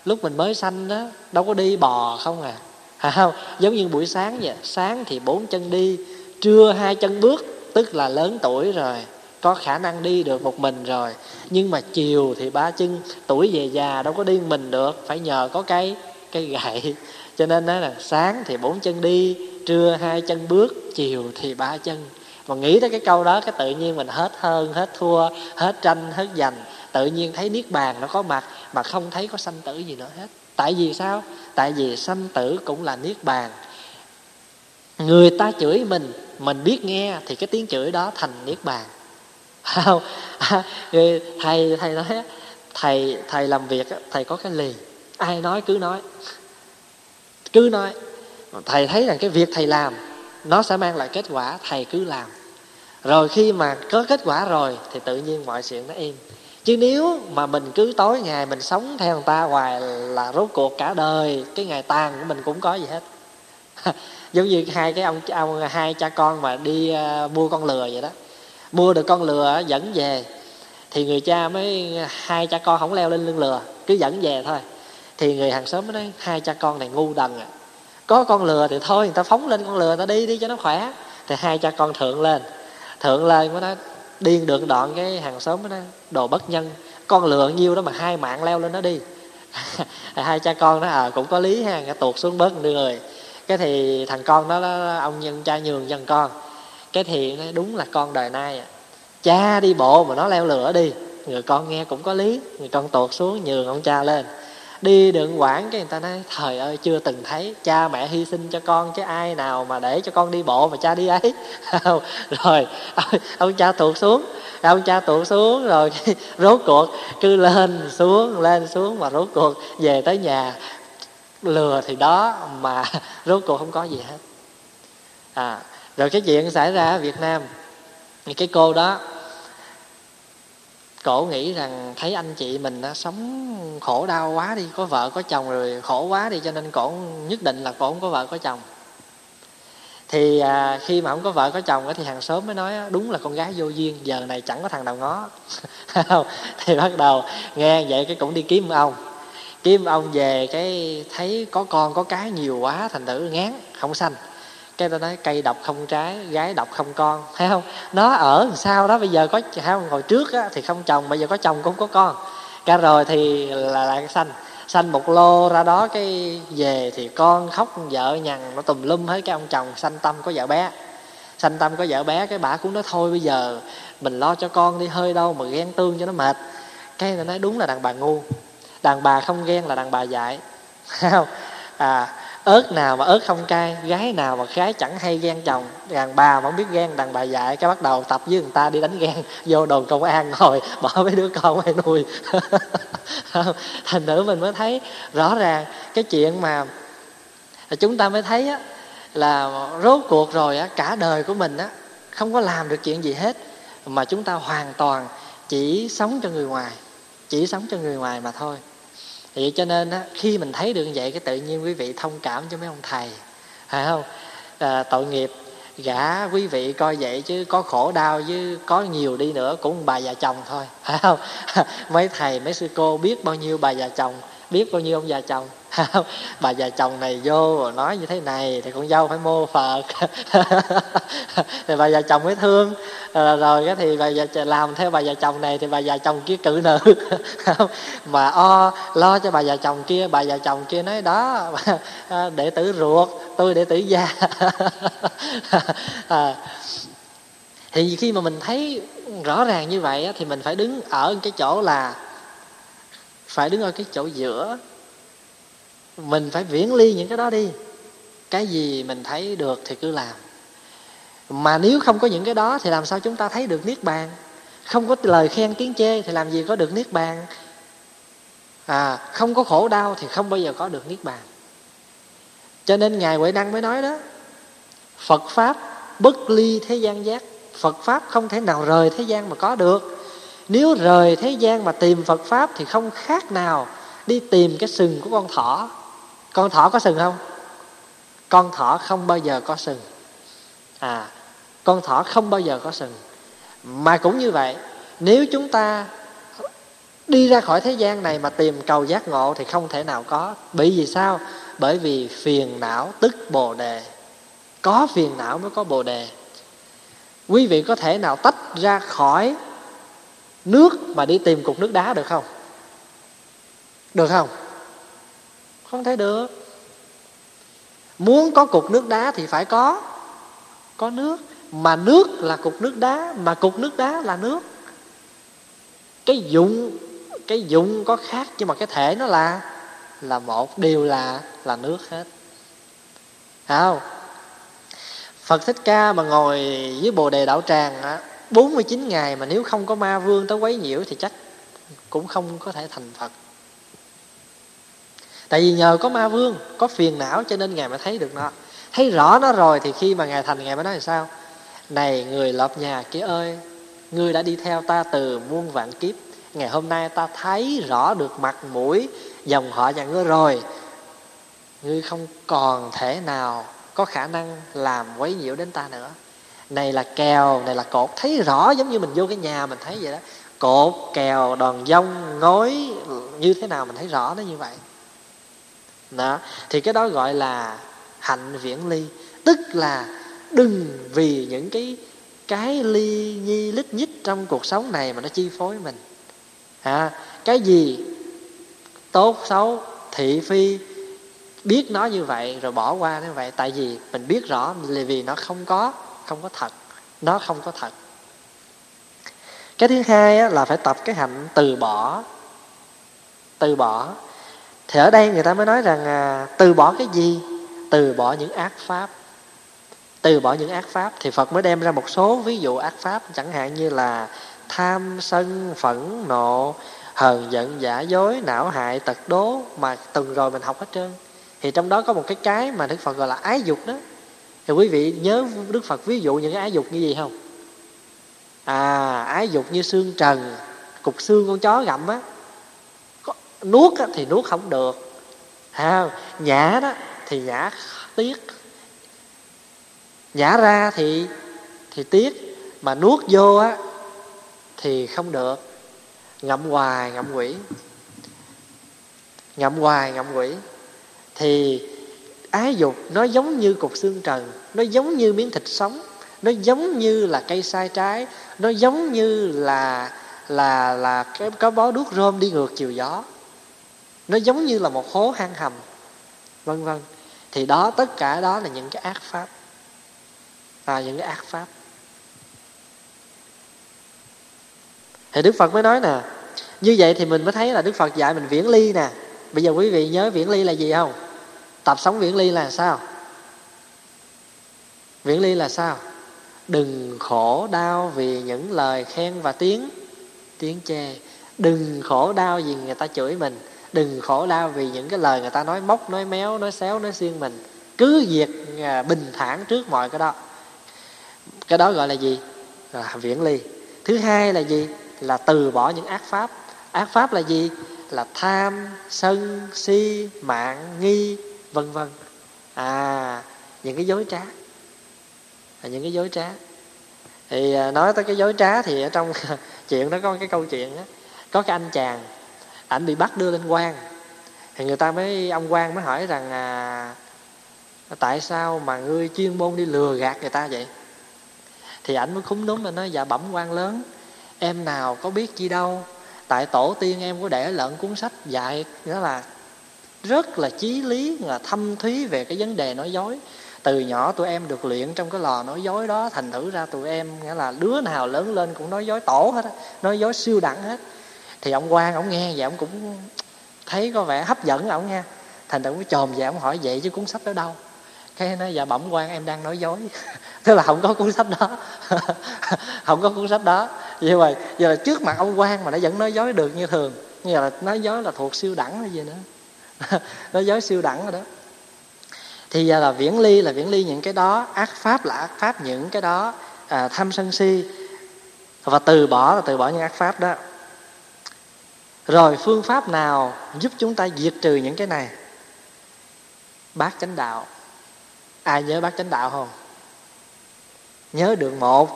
Lúc mình mới sanh đó, đâu có đi bò không à, à không? Giống như buổi sáng vậy, sáng thì bốn chân đi, trưa hai chân bước, tức là lớn tuổi rồi, có khả năng đi được một mình rồi. Nhưng mà chiều thì ba chân, tuổi về già đâu có đi mình được, phải nhờ có cái cái gậy. Cho nên đó là sáng thì bốn chân đi, trưa hai chân bước, chiều thì ba chân. Mà nghĩ tới cái câu đó, cái tự nhiên mình hết hơn, hết thua, hết tranh, hết giành. Tự nhiên thấy Niết Bàn nó có mặt, mà không thấy có sanh tử gì nữa hết. Tại vì sao? Tại vì sanh tử cũng là Niết Bàn. Người ta chửi mình, mình biết nghe, thì cái tiếng chửi đó thành Niết Bàn. Không? Thầy, thầy nói, thầy, thầy làm việc, thầy có cái lì. Ai nói cứ nói. Cứ nói. Thầy thấy rằng cái việc thầy làm, nó sẽ mang lại kết quả, thầy cứ làm. Rồi khi mà có kết quả rồi, thì tự nhiên mọi chuyện nó im. Chứ nếu mà mình cứ tối ngày mình sống theo người ta hoài, là rốt cuộc cả đời cái ngày tàn của mình cũng có gì hết. Giống như hai cái ông, ông hai cha con mà đi uh, mua con lừa vậy đó. Mua được con lừa dẫn về, thì người cha mới, hai cha con không leo lên lưng lừa, cứ dẫn về thôi. Thì người hàng xóm mới nói, hai cha con này ngu đần à. Có con lừa thì thôi, người ta phóng lên con lừa, người ta đi đi cho nó khỏe. Thì hai cha con thượng lên, thượng lên mới nói, điên được đoạn cái hàng xóm đó, đồ bất nhân, con lừa nhiêu đó mà hai mạng leo lên nó đi. Hai cha con nó à, cũng có lý ha, tuột xuống bớt đưa người. Cái thì thằng con đó, ông nhân cha nhường dần con. Cái thì nói, đúng là con đời nay cha đi bộ mà nó leo lửa đi. Người con nghe cũng có lý, người con tuột xuống nhường ông cha lên. Đi đường quảng cái người ta nói, trời ơi chưa từng thấy, cha mẹ hy sinh cho con chứ ai nào mà để cho con đi bộ mà cha đi ấy. Rồi ông cha tuột xuống, ông cha tuột xuống rồi rốt cuộc cứ lên xuống lên xuống, mà rốt cuộc về tới nhà lừa thì đó mà rốt cuộc không có gì hết. À, rồi cái chuyện xảy ra ở Việt Nam, cái cô đó, cổ nghĩ rằng thấy anh chị mình nó sống khổ đau quá đi, có vợ có chồng rồi khổ quá đi, cho nên cổ nhất định là cổ không có vợ có chồng. Thì à, khi mà không có vợ có chồng thì hàng xóm mới nói, đúng là con gái vô duyên, giờ này chẳng có thằng nào ngó. Thì bắt đầu nghe vậy cái cũng đi kiếm ông, kiếm ông về cái thấy có con có cái nhiều quá, thành thử ngán không sanh. Cái ta nói cây độc không trái, gái độc không con, thấy không? Nó ở làm sao đó, bây giờ có hồi trước á, thì không chồng, bây giờ có chồng cũng có con. Cả rồi thì là lại sanh, sanh một lô ra đó cái về thì con khóc vợ nhằn nó tùm lum hết. Cái ông chồng sanh tâm có vợ bé, sanh tâm có vợ bé, cái bà cũng nói thôi bây giờ mình lo cho con đi, hơi đâu mà ghen tương cho nó mệt. Cái ta nói đúng là đàn bà ngu, đàn bà không ghen là đàn bà dại, thấy không? À, ớt nào mà ớt không cay, gái nào mà gái chẳng hay ghen chồng, đàn bà mà không biết ghen, đàn bà dại. Cái bắt đầu tập với người ta đi đánh ghen, vô đồn công an ngồi bỏ mấy đứa con ai nuôi. Thành nữ mình mới thấy rõ ràng cái chuyện mà chúng ta mới thấy á, là rốt cuộc rồi á, cả đời của mình á, không có làm được chuyện gì hết, mà chúng ta hoàn toàn chỉ sống cho người ngoài, chỉ sống cho người ngoài mà thôi. Vậy cho nên á, khi mình thấy được như vậy, cái tự nhiên quý vị thông cảm cho mấy ông thầy, phải không? À, tội nghiệp gã quý vị coi vậy, chứ có khổ đau chứ có nhiều đi nữa cũng bà già chồng thôi, phải không? Mấy thầy mấy sư cô biết bao nhiêu bà già chồng, biết bao nhiêu ông già chồng, phải không? Bà già chồng này vô nói như thế này thì con dâu phải mô Phật. Thì bà già chồng mới thương. Rồi, rồi cái thì bà già làm theo bà già chồng này thì bà già chồng kia cự nữ. Mà o lo cho bà già chồng kia, bà già chồng kia nói đó đệ tử ruột tôi, đệ tử già. À, thì khi mà mình thấy rõ ràng như vậy thì mình phải đứng ở cái chỗ là phải đứng ở cái chỗ giữa. Mình phải viễn ly những cái đó đi. Cái gì mình thấy được thì cứ làm. Mà nếu không có những cái đó thì làm sao chúng ta thấy được Niết Bàn? Không có lời khen tiếng chê thì làm gì có được Niết Bàn? À, không có khổ đau thì không bao giờ có được Niết Bàn. Cho nên Ngài Huệ Năng mới nói đó, Phật Pháp bất ly thế gian giác, Phật Pháp không thể nào rời thế gian mà có được. Nếu rời thế gian mà tìm Phật Pháp thì không khác nào đi tìm cái sừng của con thỏ. Con thỏ có sừng không? Con thỏ không bao giờ có sừng. À, con thỏ không bao giờ có sừng. Mà cũng như vậy, nếu chúng ta đi ra khỏi thế gian này mà tìm cầu giác ngộ thì không thể nào có. Bởi vì sao? Bởi vì phiền não tức bồ đề. Có phiền não mới có bồ đề. Quý vị có thể nào tách ra khỏi nước mà đi tìm cục nước đá được không? Được không? Không thể được. Muốn có cục nước đá thì phải có Có nước. Mà nước là cục nước đá, mà cục nước đá là nước. Cái dụng Cái dụng có khác, nhưng mà cái thể nó là Là một, đều là Là nước hết. Thấy không? Phật Thích Ca mà ngồi dưới bồ đề đạo tràng á, bốn mươi chín ngày mà nếu không có ma vương tới quấy nhiễu thì chắc cũng không có thể thành Phật. Tại vì nhờ có ma vương, có phiền não cho nên Ngài mới thấy được nó. Thấy rõ nó rồi thì khi mà Ngài thành, Ngài mới nói là sao? Này người lợp nhà kia ơi, ngươi đã đi theo ta từ muôn vạn kiếp. Ngày hôm nay ta thấy rõ được mặt mũi dòng họ nhà ngươi rồi. Ngươi không còn thể nào có khả năng làm quấy nhiễu đến ta nữa. Này là kèo, này là cột. Thấy rõ giống như mình vô cái nhà mình thấy vậy đó. Cột, kèo, đòn dông, ngói như thế nào mình thấy rõ nó như vậy. Đó. Thì cái đó gọi là hạnh viễn ly. Tức là đừng vì những cái cái ly nhi lít nhít trong cuộc sống này mà nó chi phối mình. À, cái gì tốt xấu thị phi biết nó như vậy rồi bỏ qua như vậy. Tại vì mình biết rõ là vì nó không có không có thật. Nó không có thật. Cái thứ hai là phải tập cái hạnh từ bỏ. Từ bỏ thì ở đây người ta mới nói rằng à, từ bỏ cái gì? Từ bỏ những ác pháp. Từ bỏ những ác pháp thì Phật mới đem ra một số ví dụ ác pháp, chẳng hạn như là tham, sân, phẫn, nộ, hờn, giận, giả dối, não hại, tật đố mà từng rồi mình học hết trơn. Thì trong đó có một cái cái mà Đức Phật gọi là ái dục đó. Thì quý vị nhớ Đức Phật ví dụ những cái ái dục như gì không? À, ái dục như xương trần, cục xương con chó gặm á. Nuốt thì nuốt không được à, nhả đó thì nhả tiếc, nhả ra thì thì tiếc, mà nuốt vô á thì không được, ngậm hoài ngậm quỷ, ngậm hoài ngậm quỷ. Thì ái dục nó giống như cục xương trần, nó giống như miếng thịt sống, nó giống như là cây sai trái, nó giống như là là là cái cái bó đuốc rơm đi ngược chiều gió. Nó giống như là một hố hang hầm, vân vân. Thì đó, tất cả đó là những cái ác pháp. À, những cái ác pháp. Thì Đức Phật mới nói nè, như vậy thì mình mới thấy là Đức Phật dạy mình viễn ly nè. Bây giờ quý vị nhớ viễn ly là gì không? Tập sống viễn ly là sao? Viễn ly là sao? Đừng khổ đau vì những lời khen và tiếng tiếng chê. Đừng khổ đau vì người ta chửi mình. Đừng khổ đau vì những cái lời người ta nói móc, nói méo, nói xéo, nói xiên mình. Cứ việc bình thản trước mọi cái đó. Cái đó gọi là gì? Là viễn ly. Thứ hai là gì? Là từ bỏ những ác pháp. Ác pháp là gì? Là tham, sân, si, mạn, nghi, vân vân. À, những cái dối trá. À, những cái dối trá. Thì nói tới cái dối trá thì ở trong chuyện đó có cái câu chuyện đó. Có cái anh chàng, ảnh bị bắt đưa lên quan. Thì người ta mới, ông quan mới hỏi rằng à, tại sao mà ngươi chuyên môn đi lừa gạt người ta vậy? Thì ảnh mới khúm núm mà nói, dạ bẩm quan lớn, em nào có biết chi đâu, tại tổ tiên em có để lợn cuốn sách dạy, nghĩa là rất là chí lý, là thâm thúy về cái vấn đề nói dối. Từ nhỏ tụi em được luyện trong cái lò nói dối đó, thành thử ra tụi em nghĩa là đứa nào lớn lên cũng nói dối tổ hết, nói dối siêu đẳng hết. Thì ông quan ông nghe vậy ông cũng thấy có vẻ hấp dẫn ông nha, thành thử mới chồm về ông hỏi vậy chứ cuốn sách đó đâu. Cái nói dạ bẩm quan, em đang nói dối. Tức là không có cuốn sách đó. Không có cuốn sách đó. Vậy mà, giờ trước mặt ông quan mà nó vẫn nói dối được như thường, như là nói dối là thuộc siêu đẳng hay gì nữa. Nói dối siêu đẳng rồi đó. Thì giờ là viễn ly là viễn ly những cái đó, ác pháp là ác pháp những cái đó, à, tham sân si và từ bỏ là từ bỏ những ác pháp đó. Rồi phương pháp nào giúp chúng ta diệt trừ những cái này? Bát Chánh Đạo. Ai nhớ Bát Chánh Đạo không? Nhớ được một,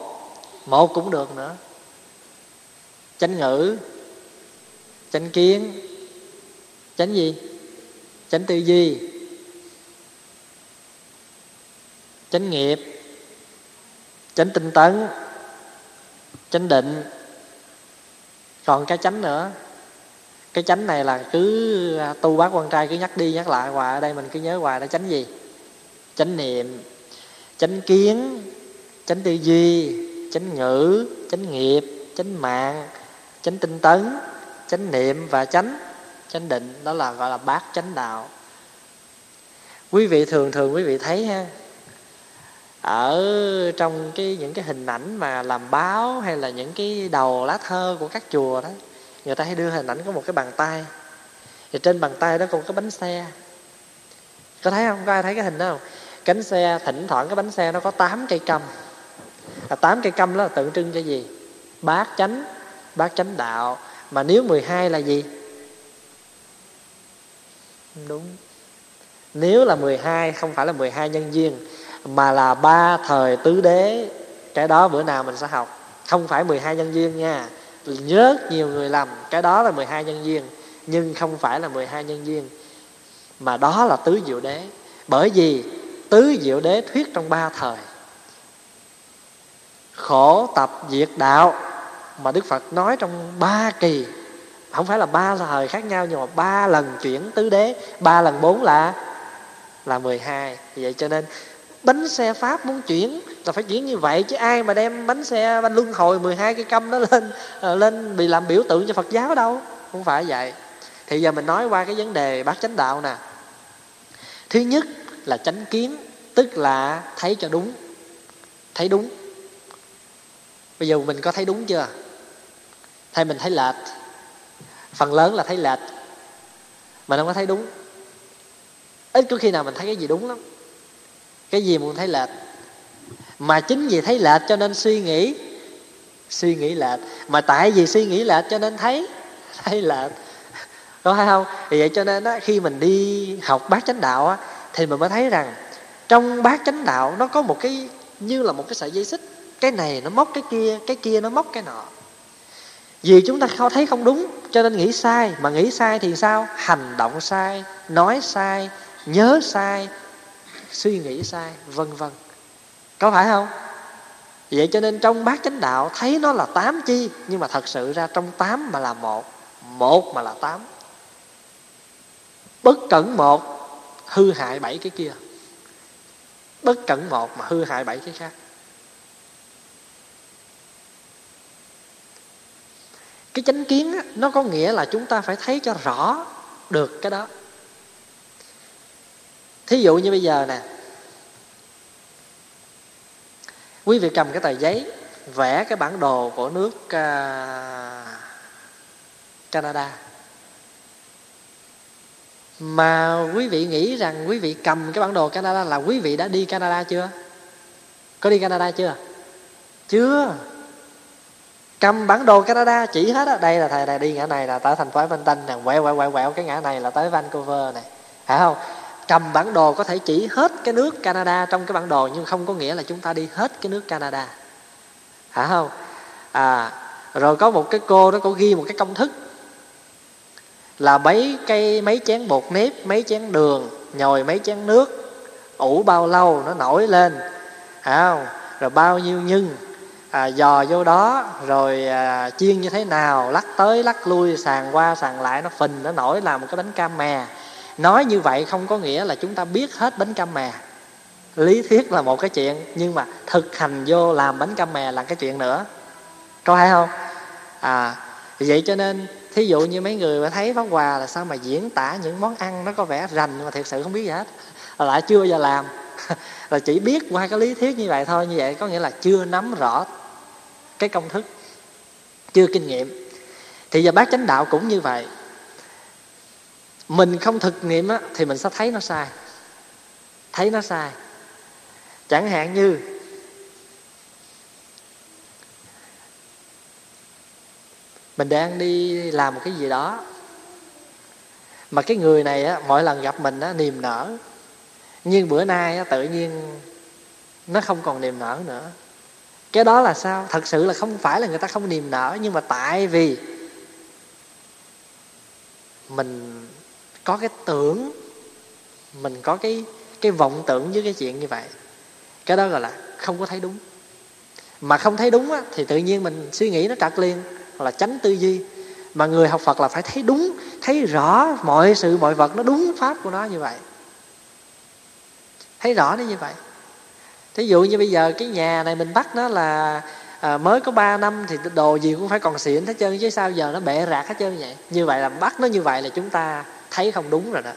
một cũng được nữa. Chánh Ngữ, Chánh Kiến, Chánh gì? Chánh Tư Duy, Chánh Nghiệp, Chánh Tinh Tấn, Chánh Định. Còn cái chánh nữa. Cái chánh này là cứ tu bác quan trai cứ nhắc đi nhắc lại hoài, ở đây mình cứ nhớ hoài, nó chánh gì? Chánh niệm, chánh kiến, chánh tư duy, chánh ngữ, chánh nghiệp, chánh mạng, chánh tinh tấn, chánh niệm và chánh chánh định. Đó là gọi là bát chánh đạo. Quý vị thường thường quý vị thấy ha, ở trong cái những cái hình ảnh mà làm báo hay là những cái đầu lá thơ của các chùa đó, người ta hay đưa hình ảnh có một cái bàn tay, thì trên bàn tay đó còn có bánh xe. Có thấy không? Có ai thấy cái hình đó không? Cánh xe, thỉnh thoảng cái bánh xe nó có tám cây câm. Tám cây câm đó là tượng trưng cho gì? Bát chánh, bát chánh đạo. Mà nếu mười hai là gì? Đúng. Nếu là mười hai không phải là mười hai nhân duyên, mà là ba thời tứ đế. Cái đó bữa nào mình sẽ học. Không phải mười hai nhân duyên nha. Nhớ nhiều người lầm. Cái đó là mười hai nhân duyên, nhưng không phải là mười hai nhân duyên, mà đó là tứ diệu đế. Bởi vì tứ diệu đế thuyết trong ba thời khổ tập diệt đạo, mà Đức Phật nói trong ba kỳ. Không phải là ba thời khác nhau, nhưng mà ba lần chuyển tứ đế, ba lần bốn là là mười hai. Vậy cho nên bánh xe Pháp muốn chuyển là phải chuyển như vậy, chứ ai mà đem bánh xe bánh luân hồi mười hai cây câm đó lên lên bị làm biểu tượng cho Phật giáo đâu. Không phải vậy. Thì giờ mình nói qua cái vấn đề bát chánh đạo nè. Thứ nhất là chánh kiến, tức là thấy cho đúng. Thấy đúng. Bây giờ mình có thấy đúng chưa? Hay mình thấy lệch? Phần lớn là thấy lệch. Mình không có thấy đúng. Ít có khi nào mình thấy cái gì đúng lắm. Cái gì mình thấy lệch. Mà chính vì thấy lệch cho nên suy nghĩ. Suy nghĩ lệch. Mà tại vì suy nghĩ lệch cho nên thấy. Thấy lệch. Có hay không? Vì vậy cho nên đó, khi mình đi học bát chánh đạo á, thì mình mới thấy rằng trong bát chánh đạo nó có một cái như là một cái sợi dây xích. Cái này nó móc cái kia, cái kia nó móc cái nọ. Vì chúng ta không thấy không đúng cho nên nghĩ sai. Mà nghĩ sai thì sao? Hành động sai, nói sai, nhớ sai, suy nghĩ sai, vân vân. Có phải không? Vậy cho nên trong bát chánh đạo thấy nó là tám chi, nhưng mà thật sự ra trong tám mà là một, một mà là tám. Bất cẩn một hư hại bảy cái kia. Bất cẩn một mà hư hại bảy cái khác. Cái chánh kiến á, nó có nghĩa là chúng ta phải thấy cho rõ được cái đó. Thí dụ như bây giờ nè, quý vị cầm cái tờ giấy vẽ cái bản đồ của nước uh, Canada. Mà quý vị nghĩ rằng quý vị cầm cái bản đồ Canada là quý vị đã đi Canada chưa? Có đi Canada chưa? Chưa. Cầm bản đồ Canada chỉ hết á. Đây là thầy này đi ngã này là tới thành phố Edmonton nè. Quẹo quẹo quẹo quẹo cái ngã này là tới Vancouver này. Phải không? Cầm bản đồ có thể chỉ hết cái nước Canada trong cái bản đồ, nhưng không có nghĩa là chúng ta đi hết cái nước Canada. Phải không? À, rồi có một cái cô đó, cô ghi một cái công thức là mấy cây mấy chén bột nếp, mấy chén đường, nhồi mấy chén nước, ủ bao lâu nó nổi lên, phải không? Rồi bao nhiêu nhân, à, dò vô đó, rồi à, chiên như thế nào, lắc tới lắc lui, sàng qua sàng lại, nó phình, nó nổi làm một cái bánh cam mè. Nói như vậy không có nghĩa là chúng ta biết hết bánh cam mè. Lý thuyết là một cái chuyện, nhưng mà thực hành vô làm bánh cam mè là cái chuyện nữa. Có hay không? À, vậy cho nên thí dụ như mấy người mà thấy Pháp Hòa là sao mà diễn tả những món ăn nó có vẻ rành mà thiệt sự không biết gì hết, là lại chưa bao giờ làm, là chỉ biết qua cái lý thuyết như vậy thôi. Như vậy có nghĩa là chưa nắm rõ cái công thức, chưa kinh nghiệm. Thì giờ bát chánh đạo cũng như vậy. Mình không thực nghiệm á, thì mình sẽ thấy nó sai. Thấy nó sai. Chẳng hạn như mình đang đi làm cái gì đó, mà cái người này á, mỗi lần gặp mình á, niềm nở, nhưng bữa nay á, tự nhiên nó không còn niềm nở nữa. Cái đó là sao? Thật sự là không phải là người ta không niềm nở, nhưng mà tại vì mình có cái tưởng, mình có cái cái vọng tưởng với cái chuyện như vậy. Cái đó gọi là không có thấy đúng. Mà không thấy đúng á, thì tự nhiên mình suy nghĩ nó trật liền, là tránh tư duy. Mà người học Phật là phải thấy đúng, thấy rõ mọi sự mọi vật nó đúng pháp của nó như vậy, thấy rõ nó như vậy. Thí dụ như bây giờ cái nhà này mình bắt nó là à, mới có ba năm thì đồ gì cũng phải còn xịn hết trơn, chứ sao giờ nó bệ rạc hết trơn vậy. Như vậy là bắt nó như vậy là chúng ta thấy không đúng rồi đó.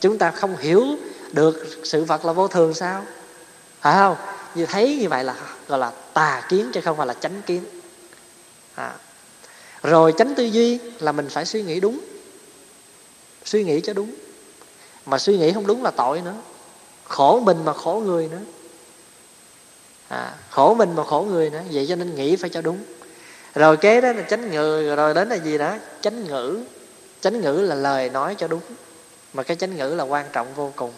Chúng ta không hiểu được sự vật là vô thường sao, phải không? Như thấy như vậy là gọi là tà kiến chứ không phải là chánh kiến. À. Rồi chánh tư duy là mình phải suy nghĩ đúng, suy nghĩ cho đúng. Mà suy nghĩ không đúng là tội nữa, khổ mình mà khổ người nữa. À, khổ mình mà khổ người nữa. Vậy cho nên nghĩ phải cho đúng. Rồi kế đó là chánh ngữ. Rồi đến là gì đó? Chánh ngữ. Chánh ngữ là lời nói cho đúng. Mà cái chánh ngữ là quan trọng vô cùng.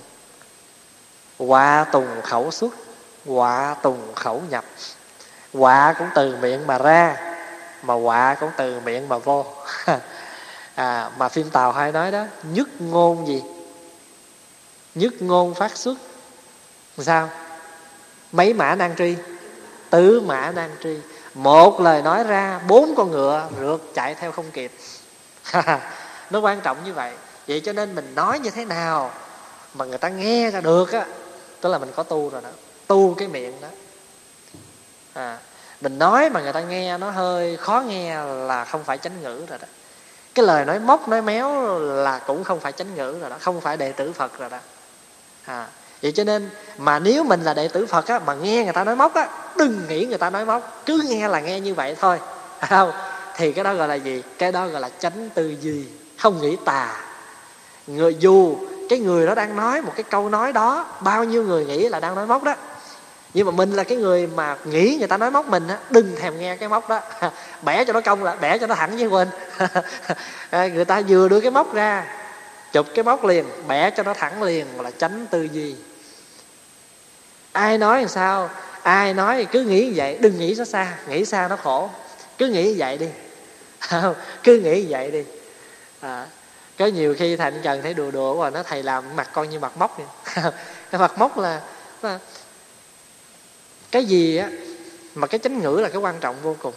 Họa tùng khẩu xuất, họa tùng khẩu nhập. Họa cũng từ miệng mà ra, mà họa cũng từ miệng mà vô. À, mà phim Tàu hay nói đó, nhất ngôn gì? Nhất ngôn phát xuất. Sao? Mấy mã nan tri? Tứ mã nan tri. Một lời nói ra, bốn con ngựa rượt chạy theo không kịp. Nó quan trọng như vậy. Vậy cho nên mình nói như thế nào mà người ta nghe ra được á, tức là mình có tu rồi đó. Tu cái miệng đó. À, mình nói mà người ta nghe nó hơi khó nghe là không phải chánh ngữ rồi đó. Cái lời nói móc, nói méo là cũng không phải chánh ngữ rồi đó. Không phải đệ tử Phật rồi đó. À, vậy cho nên mà nếu mình là đệ tử Phật á, mà nghe người ta nói móc á, đừng nghĩ người ta nói móc, cứ nghe là nghe như vậy thôi, không? Thì cái đó gọi là gì? Cái đó gọi là chánh tư duy, không nghĩ tà. Người dù cái người đó đang nói một cái câu nói đó, bao nhiêu người nghĩ là đang nói móc đó, nhưng mà mình là cái người mà nghĩ người ta nói móc mình á, đừng thèm nghe cái móc đó. Bẻ cho nó cong lại, bẻ cho nó thẳng chứ quên. Người ta vừa đưa cái móc ra, chụp cái móc liền, bẻ cho nó thẳng liền, là tránh tư duy. Ai nói làm sao, ai nói cứ nghĩ vậy, đừng nghĩ nó xa, nghĩ xa nó khổ, cứ nghĩ vậy đi. Cứ nghĩ vậy đi. À, có nhiều khi thành trần thấy đùa đùa rồi nó thầy làm mặt con như mặt móc. Cái mặt móc là, là cái gì á, mà cái chánh ngữ là cái quan trọng vô cùng.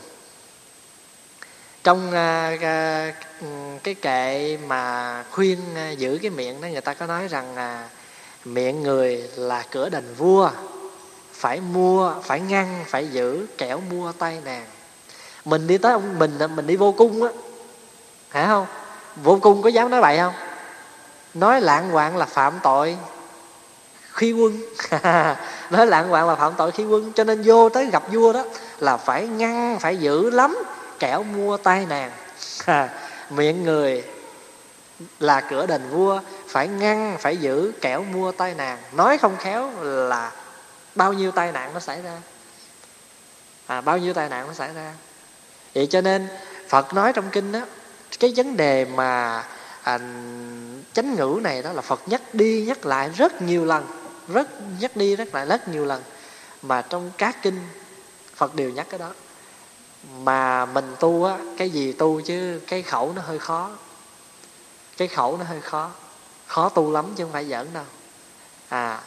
Trong uh, uh, cái kệ mà khuyên uh, giữ cái miệng đó, người ta có nói rằng uh, miệng người là cửa đền vua, phải mua, phải ngăn, phải giữ, kẻo mua tai nạn. Mình đi tới ông mình mình đi vô cung á, phải không? Vô cung có dám nói bậy không? Nói lạng hoạng là phạm tội khi quân. Nói lạng hoạng là phạm tội khi quân. Cho nên vô tới gặp vua đó là phải ngăn, phải giữ lắm, kẻo mua tai nạn. À, miệng người là cửa đền vua, phải ngăn, phải giữ, kẻo mua tai nạn. Nói không khéo là bao nhiêu tai nạn nó xảy ra. À, bao nhiêu tai nạn nó xảy ra. Vậy cho nên Phật nói trong kinh đó, cái vấn đề mà à, chánh ngữ này đó là Phật nhắc đi nhắc lại rất nhiều lần, rất nhắc đi nhắc lại rất nhiều lần, mà trong các kinh Phật đều nhắc cái đó. Mà mình tu á, cái gì tu chứ cái khẩu nó hơi khó. Cái khẩu nó hơi khó. Khó tu lắm chứ không phải giỡn đâu. À,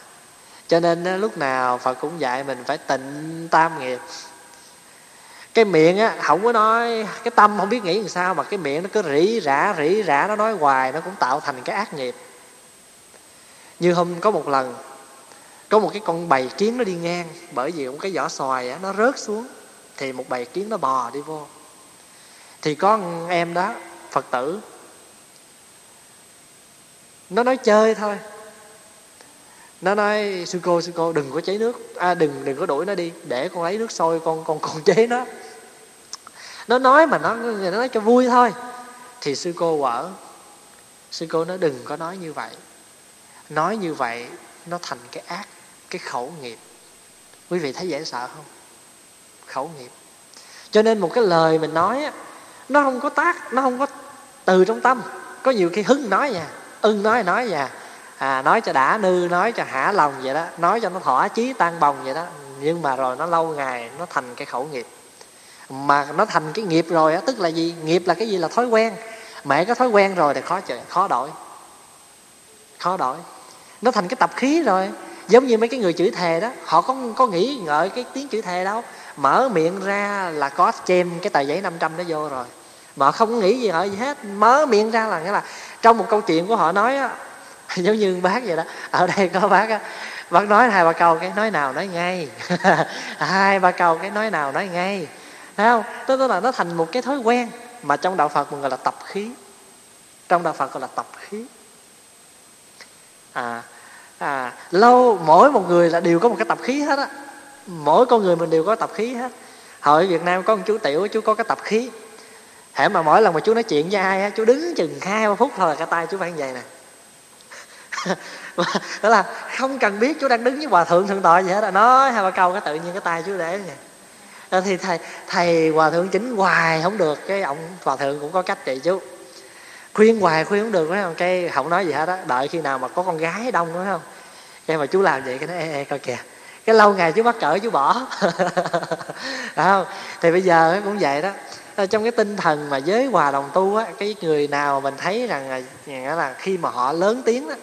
cho nên á, lúc nào Phật cũng dạy mình phải tịnh tam nghiệp. Cái miệng á, không có nói, cái tâm không biết nghĩ làm sao mà cái miệng nó cứ rỉ rả, rỉ rả, nó nói hoài, nó cũng tạo thành cái ác nghiệp. Như hôm có một lần, có một cái con bầy kiến nó đi ngang, bởi vì một cái vỏ xoài á, nó rớt xuống. Thì một bầy kiến nó bò đi vô. Thì có em đó, Phật tử, nó nói chơi thôi. Nó nói sư cô, sư cô đừng có cháy nước, à, đừng đừng có đuổi nó đi, để con lấy nước sôi con con con chế nó. Nó nói mà nó nó nói cho vui thôi. Thì sư cô quở. Sư cô nói đừng có nói như vậy. Nói như vậy nó thành cái ác, cái khẩu nghiệp. Quý vị thấy dễ sợ không? Khẩu nghiệp. Cho nên một cái lời mình nói á, nó không có tác, nó không có từ trong tâm. Có nhiều khi hứng nói nha, ưng nói nói nha, à, nói cho đã nư, nói cho hả lòng vậy đó, nói cho nó thỏa chí tan bồng vậy đó. Nhưng mà rồi nó lâu ngày nó thành cái khẩu nghiệp. Mà nó thành cái nghiệp rồi á, tức là gì? Nghiệp là cái gì? Là thói quen. Mẹ có thói quen rồi thì khó chịu, khó đổi. Khó đổi. Nó thành cái tập khí rồi. Giống như mấy cái người chửi thề đó, họ có có nghĩ ngợi cái tiếng chửi thề đâu. Mở miệng ra là có chêm cái tờ giấy năm trăm nó vô rồi. Mà họ không nghĩ gì họ gì hết. Mở miệng ra là nghĩa là trong một câu chuyện của họ nói á, giống như bác vậy đó. Ở đây có bác á, bác nói hai ba câu cái nói nào nói ngay. Hai ba câu cái nói nào nói ngay. Thấy không? Tức là nó thành một cái thói quen mà trong đạo Phật mình gọi là tập khí. Trong đạo Phật gọi là tập khí. À, à, lâu mỗi một người là đều có một cái tập khí hết á. Mỗi con người mình đều có tập khí hết. Hồi Việt Nam có một chú Tiểu, chú có cái tập khí. Hễ mà mỗi lần mà chú nói chuyện với ai á, chú đứng chừng hai ba phút thôi là cái tay chú phải như vậy nè. Đó là không cần biết chú đang đứng với Hòa Thượng Thượng Tọa gì hết, nói hai ba câu cái tự nhiên cái tay chú để nè. Thì thầy, thầy Hòa Thượng chỉnh hoài không được, cái ông Hòa Thượng cũng có cách trị chú. Khuyên hoài khuyên không được, phải không? Cái không nói gì hết á, đợi khi nào mà có con gái đông nữa không? Cái mà chú làm vậy cái nó e e coi kìa. Cái lâu ngày chú bắt cỡ chú bỏ. Không? Thì bây giờ cũng vậy đó. Trong cái tinh thần mà giới hòa đồng tu á, cái người nào mình thấy rằng là, là khi mà họ lớn tiếng đó,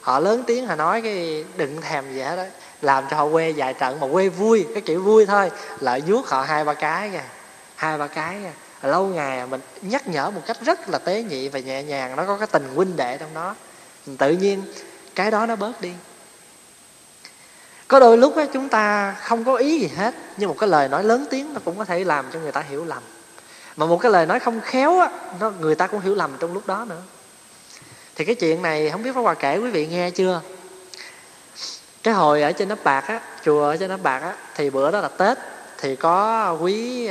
họ lớn tiếng họ nói cái đừng thèm gì hết đó, làm cho họ quê vài trận mà quê vui, cái kiểu vui thôi, lại vuốt họ hai ba cái nha, hai ba cái nha. Lâu ngày mình nhắc nhở một cách rất là tế nhị và nhẹ nhàng, nó có cái tình huynh đệ trong đó, tự nhiên cái đó nó bớt đi. Có đôi lúc đó, chúng ta không có ý gì hết, nhưng một cái lời nói lớn tiếng nó cũng có thể làm cho người ta hiểu lầm. Mà một cái lời nói không khéo á, nó người ta cũng hiểu lầm trong lúc đó nữa. Thì cái chuyện này không biết Pháp Hòa kể quý vị nghe chưa? Cái hồi ở trên Nắp Bạc á, chùa ở trên Nắp Bạc á, thì bữa đó là Tết, thì có quý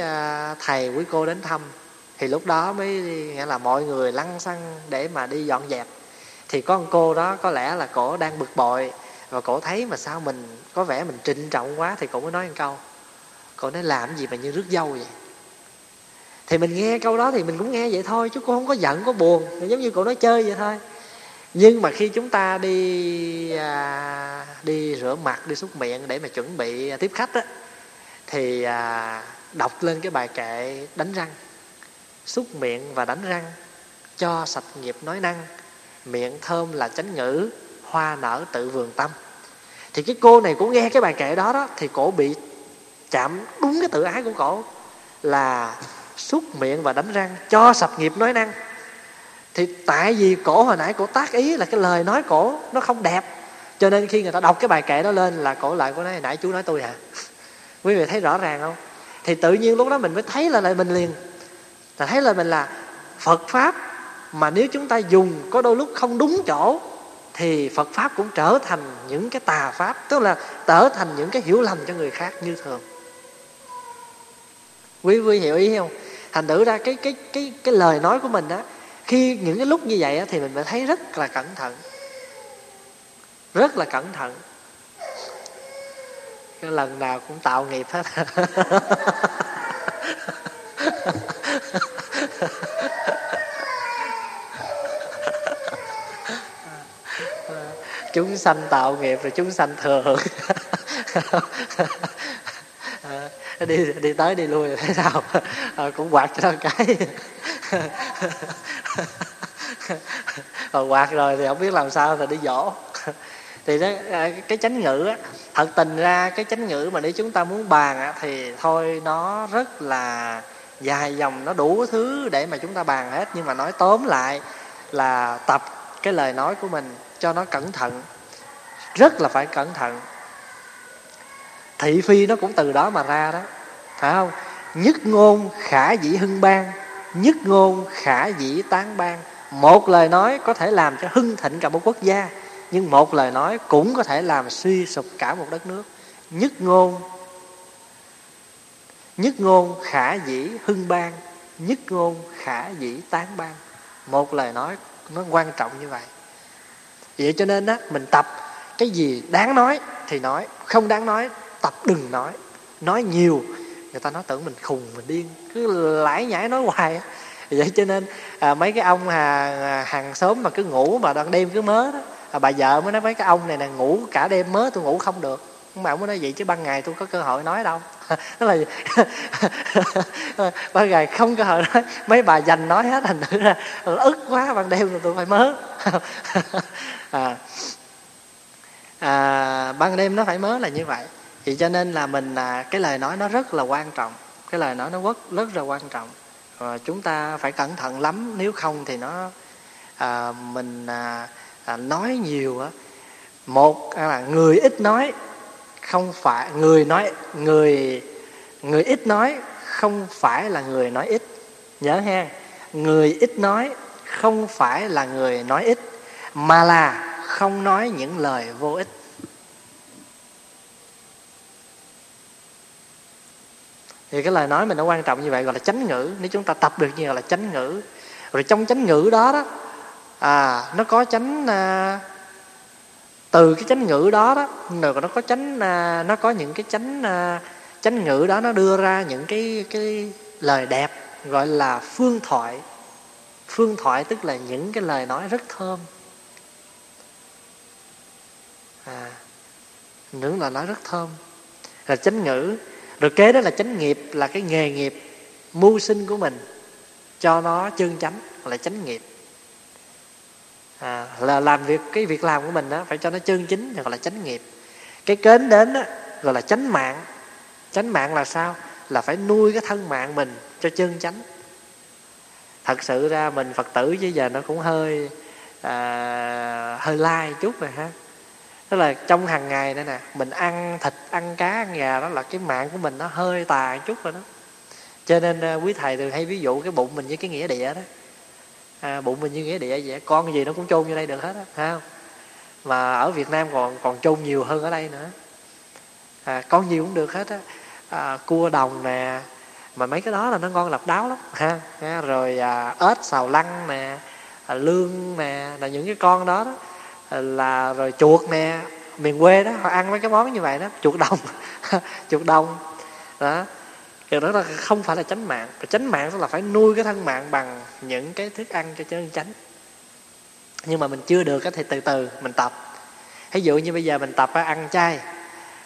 thầy, quý cô đến thăm. Thì lúc đó mới nghĩa là mọi người lăn xăng để mà đi dọn dẹp. Thì có một cô đó có lẽ là cổ đang bực bội, và cổ thấy mà sao mình có vẻ mình trịnh trọng quá, thì cổ mới nói một câu. Cổ nói làm gì mà như rước dâu vậy? Thì mình nghe câu đó thì mình cũng nghe vậy thôi, chứ cô không có giận, có buồn, giống như cô nói chơi vậy thôi. Nhưng mà khi chúng ta đi à, đi rửa mặt, đi xúc miệng để mà chuẩn bị tiếp khách á, thì à, đọc lên cái bài kệ đánh răng, xúc miệng và đánh răng cho sạch nghiệp nói năng, miệng thơm là chánh ngữ, hoa nở tự vườn tâm. Thì cái cô này cũng nghe cái bài kệ đó đó, thì cổ bị chạm đúng cái tự ái của cổ là xúc miệng và đánh răng cho sạch nghiệp nói năng. Thì tại vì cổ hồi nãy cổ tác ý là cái lời nói cổ nó không đẹp, cho nên khi người ta đọc cái bài kệ đó lên là cổ lại cổ nói nãy chú nói tôi hả? Quý vị thấy rõ ràng không? Thì tự nhiên lúc đó mình mới thấy là lại mình liền là thấy là mình là Phật Pháp, mà nếu chúng ta dùng có đôi lúc không đúng chỗ thì Phật Pháp cũng trở thành những cái tà pháp, tức là trở thành những cái hiểu lầm cho người khác như thường. Quý vị hiểu ý không? Thành thử ra cái cái cái cái lời nói của mình á, khi những cái lúc như vậy á, thì mình phải thấy rất là cẩn thận, rất là cẩn thận. Cái lần nào cũng tạo nghiệp hết. Chúng sanh tạo nghiệp rồi chúng sanh thừa hưởng. Đi, đi tới đi lui thế nào à, cũng quạt cho nó cái. Mà quạt rồi thì không biết làm sao thì đi dỗ. Thì đó, cái chánh ngữ á, thật tình ra cái chánh ngữ mà nếu chúng ta muốn bàn á, thì thôi nó rất là dài dòng, nó đủ thứ để mà chúng ta bàn hết. Nhưng mà nói tóm lại là tập cái lời nói của mình cho nó cẩn thận, rất là phải cẩn thận. Thị phi nó cũng từ đó mà ra đó, phải không? Nhất ngôn khả dĩ hưng ban, nhất ngôn khả dĩ tán ban. Một lời nói có thể làm cho hưng thịnh cả một quốc gia, nhưng một lời nói cũng có thể làm suy sụp cả một đất nước. Nhất ngôn, nhất ngôn khả dĩ hưng ban, nhất ngôn khả dĩ tán ban. Một lời nói nó quan trọng như vậy. Vậy cho nên á, mình tập cái gì đáng nói thì nói, không đáng nói tập đừng nói. Nói nhiều người ta nói tưởng mình khùng, mình điên, cứ lải nhải nói hoài. Vậy cho nên à, mấy cái ông à, hàng xóm mà cứ ngủ mà đoạn đêm cứ mớ đó, à, bà vợ mới nói mấy cái ông này nè ngủ cả đêm mớ tôi ngủ không được. Nhưng mà ông mới nói vậy chứ ban ngày tôi có cơ hội nói đâu. Đó là ban ngày không cơ hội nói, mấy bà dành nói hết, thành thử ra ức quá ban đêm tôi phải mớ. à, à, ban đêm nó phải mớ là như vậy. Vậy cho nên là mình à, cái lời nói nó rất là quan trọng, cái lời nói nó rất là quan trọng. Và chúng ta phải cẩn thận lắm, nếu không thì nó à, mình à, à, nói nhiều á. Một là người ít nói không phải người nói người người ít nói không phải là người nói ít, nhớ ha, người ít nói không phải là người nói ít mà là không nói những lời vô ích. Thì cái lời nói mình nó quan trọng như vậy, gọi là chánh ngữ. Nếu chúng ta tập được như vậy là chánh ngữ. Rồi trong chánh ngữ đó đó à, nó có chánh à, từ cái chánh ngữ đó đó nó có chánh à, nó có những cái chánh à, chánh ngữ đó nó đưa ra những cái cái lời đẹp, gọi là phương thoại. Phương thoại tức là những cái lời nói rất thơm. À, những lời nói rất thơm là chánh ngữ. Rồi kế đó là chánh nghiệp, là cái nghề nghiệp mưu sinh của mình cho nó chân chánh, là chánh nghiệp. À, là làm việc, cái việc làm của mình đó, phải cho nó chân chính, gọi là chánh nghiệp. Cái kến đến đó, gọi là chánh mạng. Chánh mạng là sao? Là phải nuôi cái thân mạng mình cho chân chánh. Thật sự ra mình Phật tử chứ giờ nó cũng hơi à, hơi lai chút rồi ha. Tức là trong hàng ngày đây nè, mình ăn thịt, ăn cá, ăn gà, đó là cái mạng của mình nó hơi tà chút rồi đó. Cho nên quý thầy thường hay ví dụ cái bụng mình với cái nghĩa địa đó. À, bụng mình như nghĩa địa vậy, con gì nó cũng chôn vô đây được hết á, phải không? Mà ở Việt Nam còn còn chôn nhiều hơn ở đây nữa. À, con gì cũng được hết á, à, cua đồng nè, mà mấy cái đó là nó ngon lạp đáo lắm ha. À, rồi à, ếch xào lăng nè, à, lương nè, là những cái con đó đó. Là rồi chuột nè, miền quê đó họ ăn mấy cái món như vậy đó, chuột đồng chuột đồng đó. Thì đó là không phải là chánh mạng. Chánh mạng là phải nuôi cái thân mạng bằng những cái thức ăn cho chân chánh. Nhưng mà mình chưa được thì từ từ mình tập. Ví dụ như bây giờ mình tập ăn chay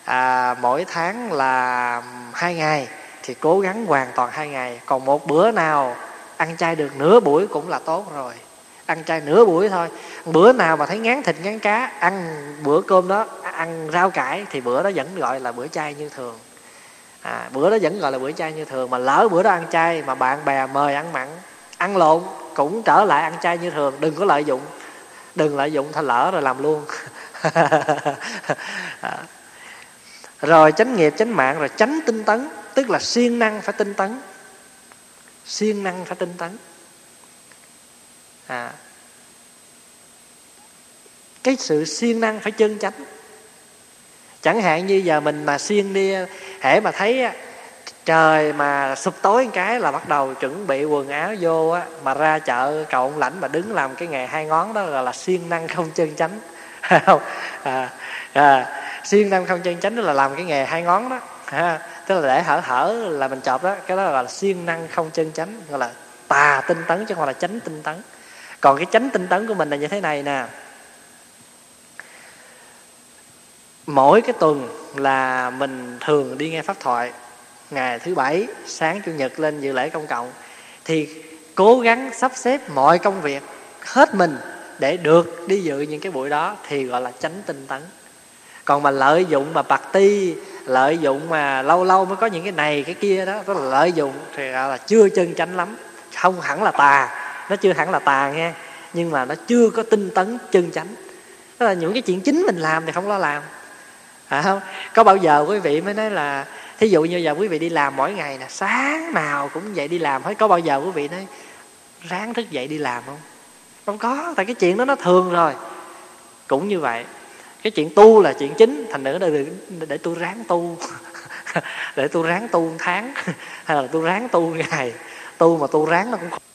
à, mỗi tháng là hai ngày thì cố gắng hoàn toàn hai ngày. Còn một bữa nào ăn chay được nửa buổi cũng là tốt rồi, ăn chay nửa buổi thôi. Bữa nào mà thấy ngán thịt ngán cá, ăn bữa cơm đó, ăn rau cải thì bữa đó vẫn gọi là bữa chay như thường. À, bữa đó vẫn gọi là bữa chay như thường. Mà lỡ bữa đó ăn chay mà bạn bè mời ăn mặn, ăn lộn cũng trở lại ăn chay như thường. Đừng có lợi dụng, đừng lợi dụng, thôi lỡ rồi làm luôn. à. Rồi chánh nghiệp, chánh mạng, rồi chánh tinh tấn, tức là siêng năng phải tinh tấn. Siêng năng phải tinh tấn. À. Cái sự siêng năng phải chân chánh. Chẳng hạn như giờ mình mà siêng đi, hễ mà thấy trời mà sụp tối một cái là bắt đầu chuẩn bị quần áo vô á, mà ra chợ Cầu Ông Lãnh mà đứng làm cái nghề hai ngón đó là, là siêng năng không chân chánh. Không à, à, siêng năng không chân chánh đó là làm cái nghề hai ngón đó ha, tức là để hở hở là mình chộp đó, cái đó là siêng năng không chân chánh, gọi là tà tinh tấn chứ không phải là chánh tinh tấn. Còn cái chánh tinh tấn của mình là như thế này nè. Mỗi cái tuần là mình thường đi nghe pháp thoại ngày thứ bảy, sáng chủ nhật lên dự lễ công cộng, thì cố gắng sắp xếp mọi công việc hết mình để được đi dự những cái buổi đó thì gọi là chánh tinh tấn. Còn mà lợi dụng mà party, lợi dụng mà lâu lâu mới có những cái này cái kia đó, tức là lợi dụng thì gọi là chưa chân chánh lắm. Không hẳn là tà, nó chưa hẳn là tà nghe, nhưng mà nó chưa có tinh tấn chân chánh. Tức là những cái chuyện chính mình làm thì không lo làm. À không, có bao giờ quý vị mới nói là thí dụ như giờ quý vị đi làm mỗi ngày nè, sáng nào cũng vậy đi làm hết, có bao giờ quý vị nói ráng thức dậy đi làm không? Không có, tại cái chuyện đó nó thường rồi. Cũng như vậy, cái chuyện tu là chuyện chính, thành nữa là để, để tôi ráng tu để tôi ráng tu một tháng hay là tôi ráng tu một ngày, tu mà tu ráng nó cũng không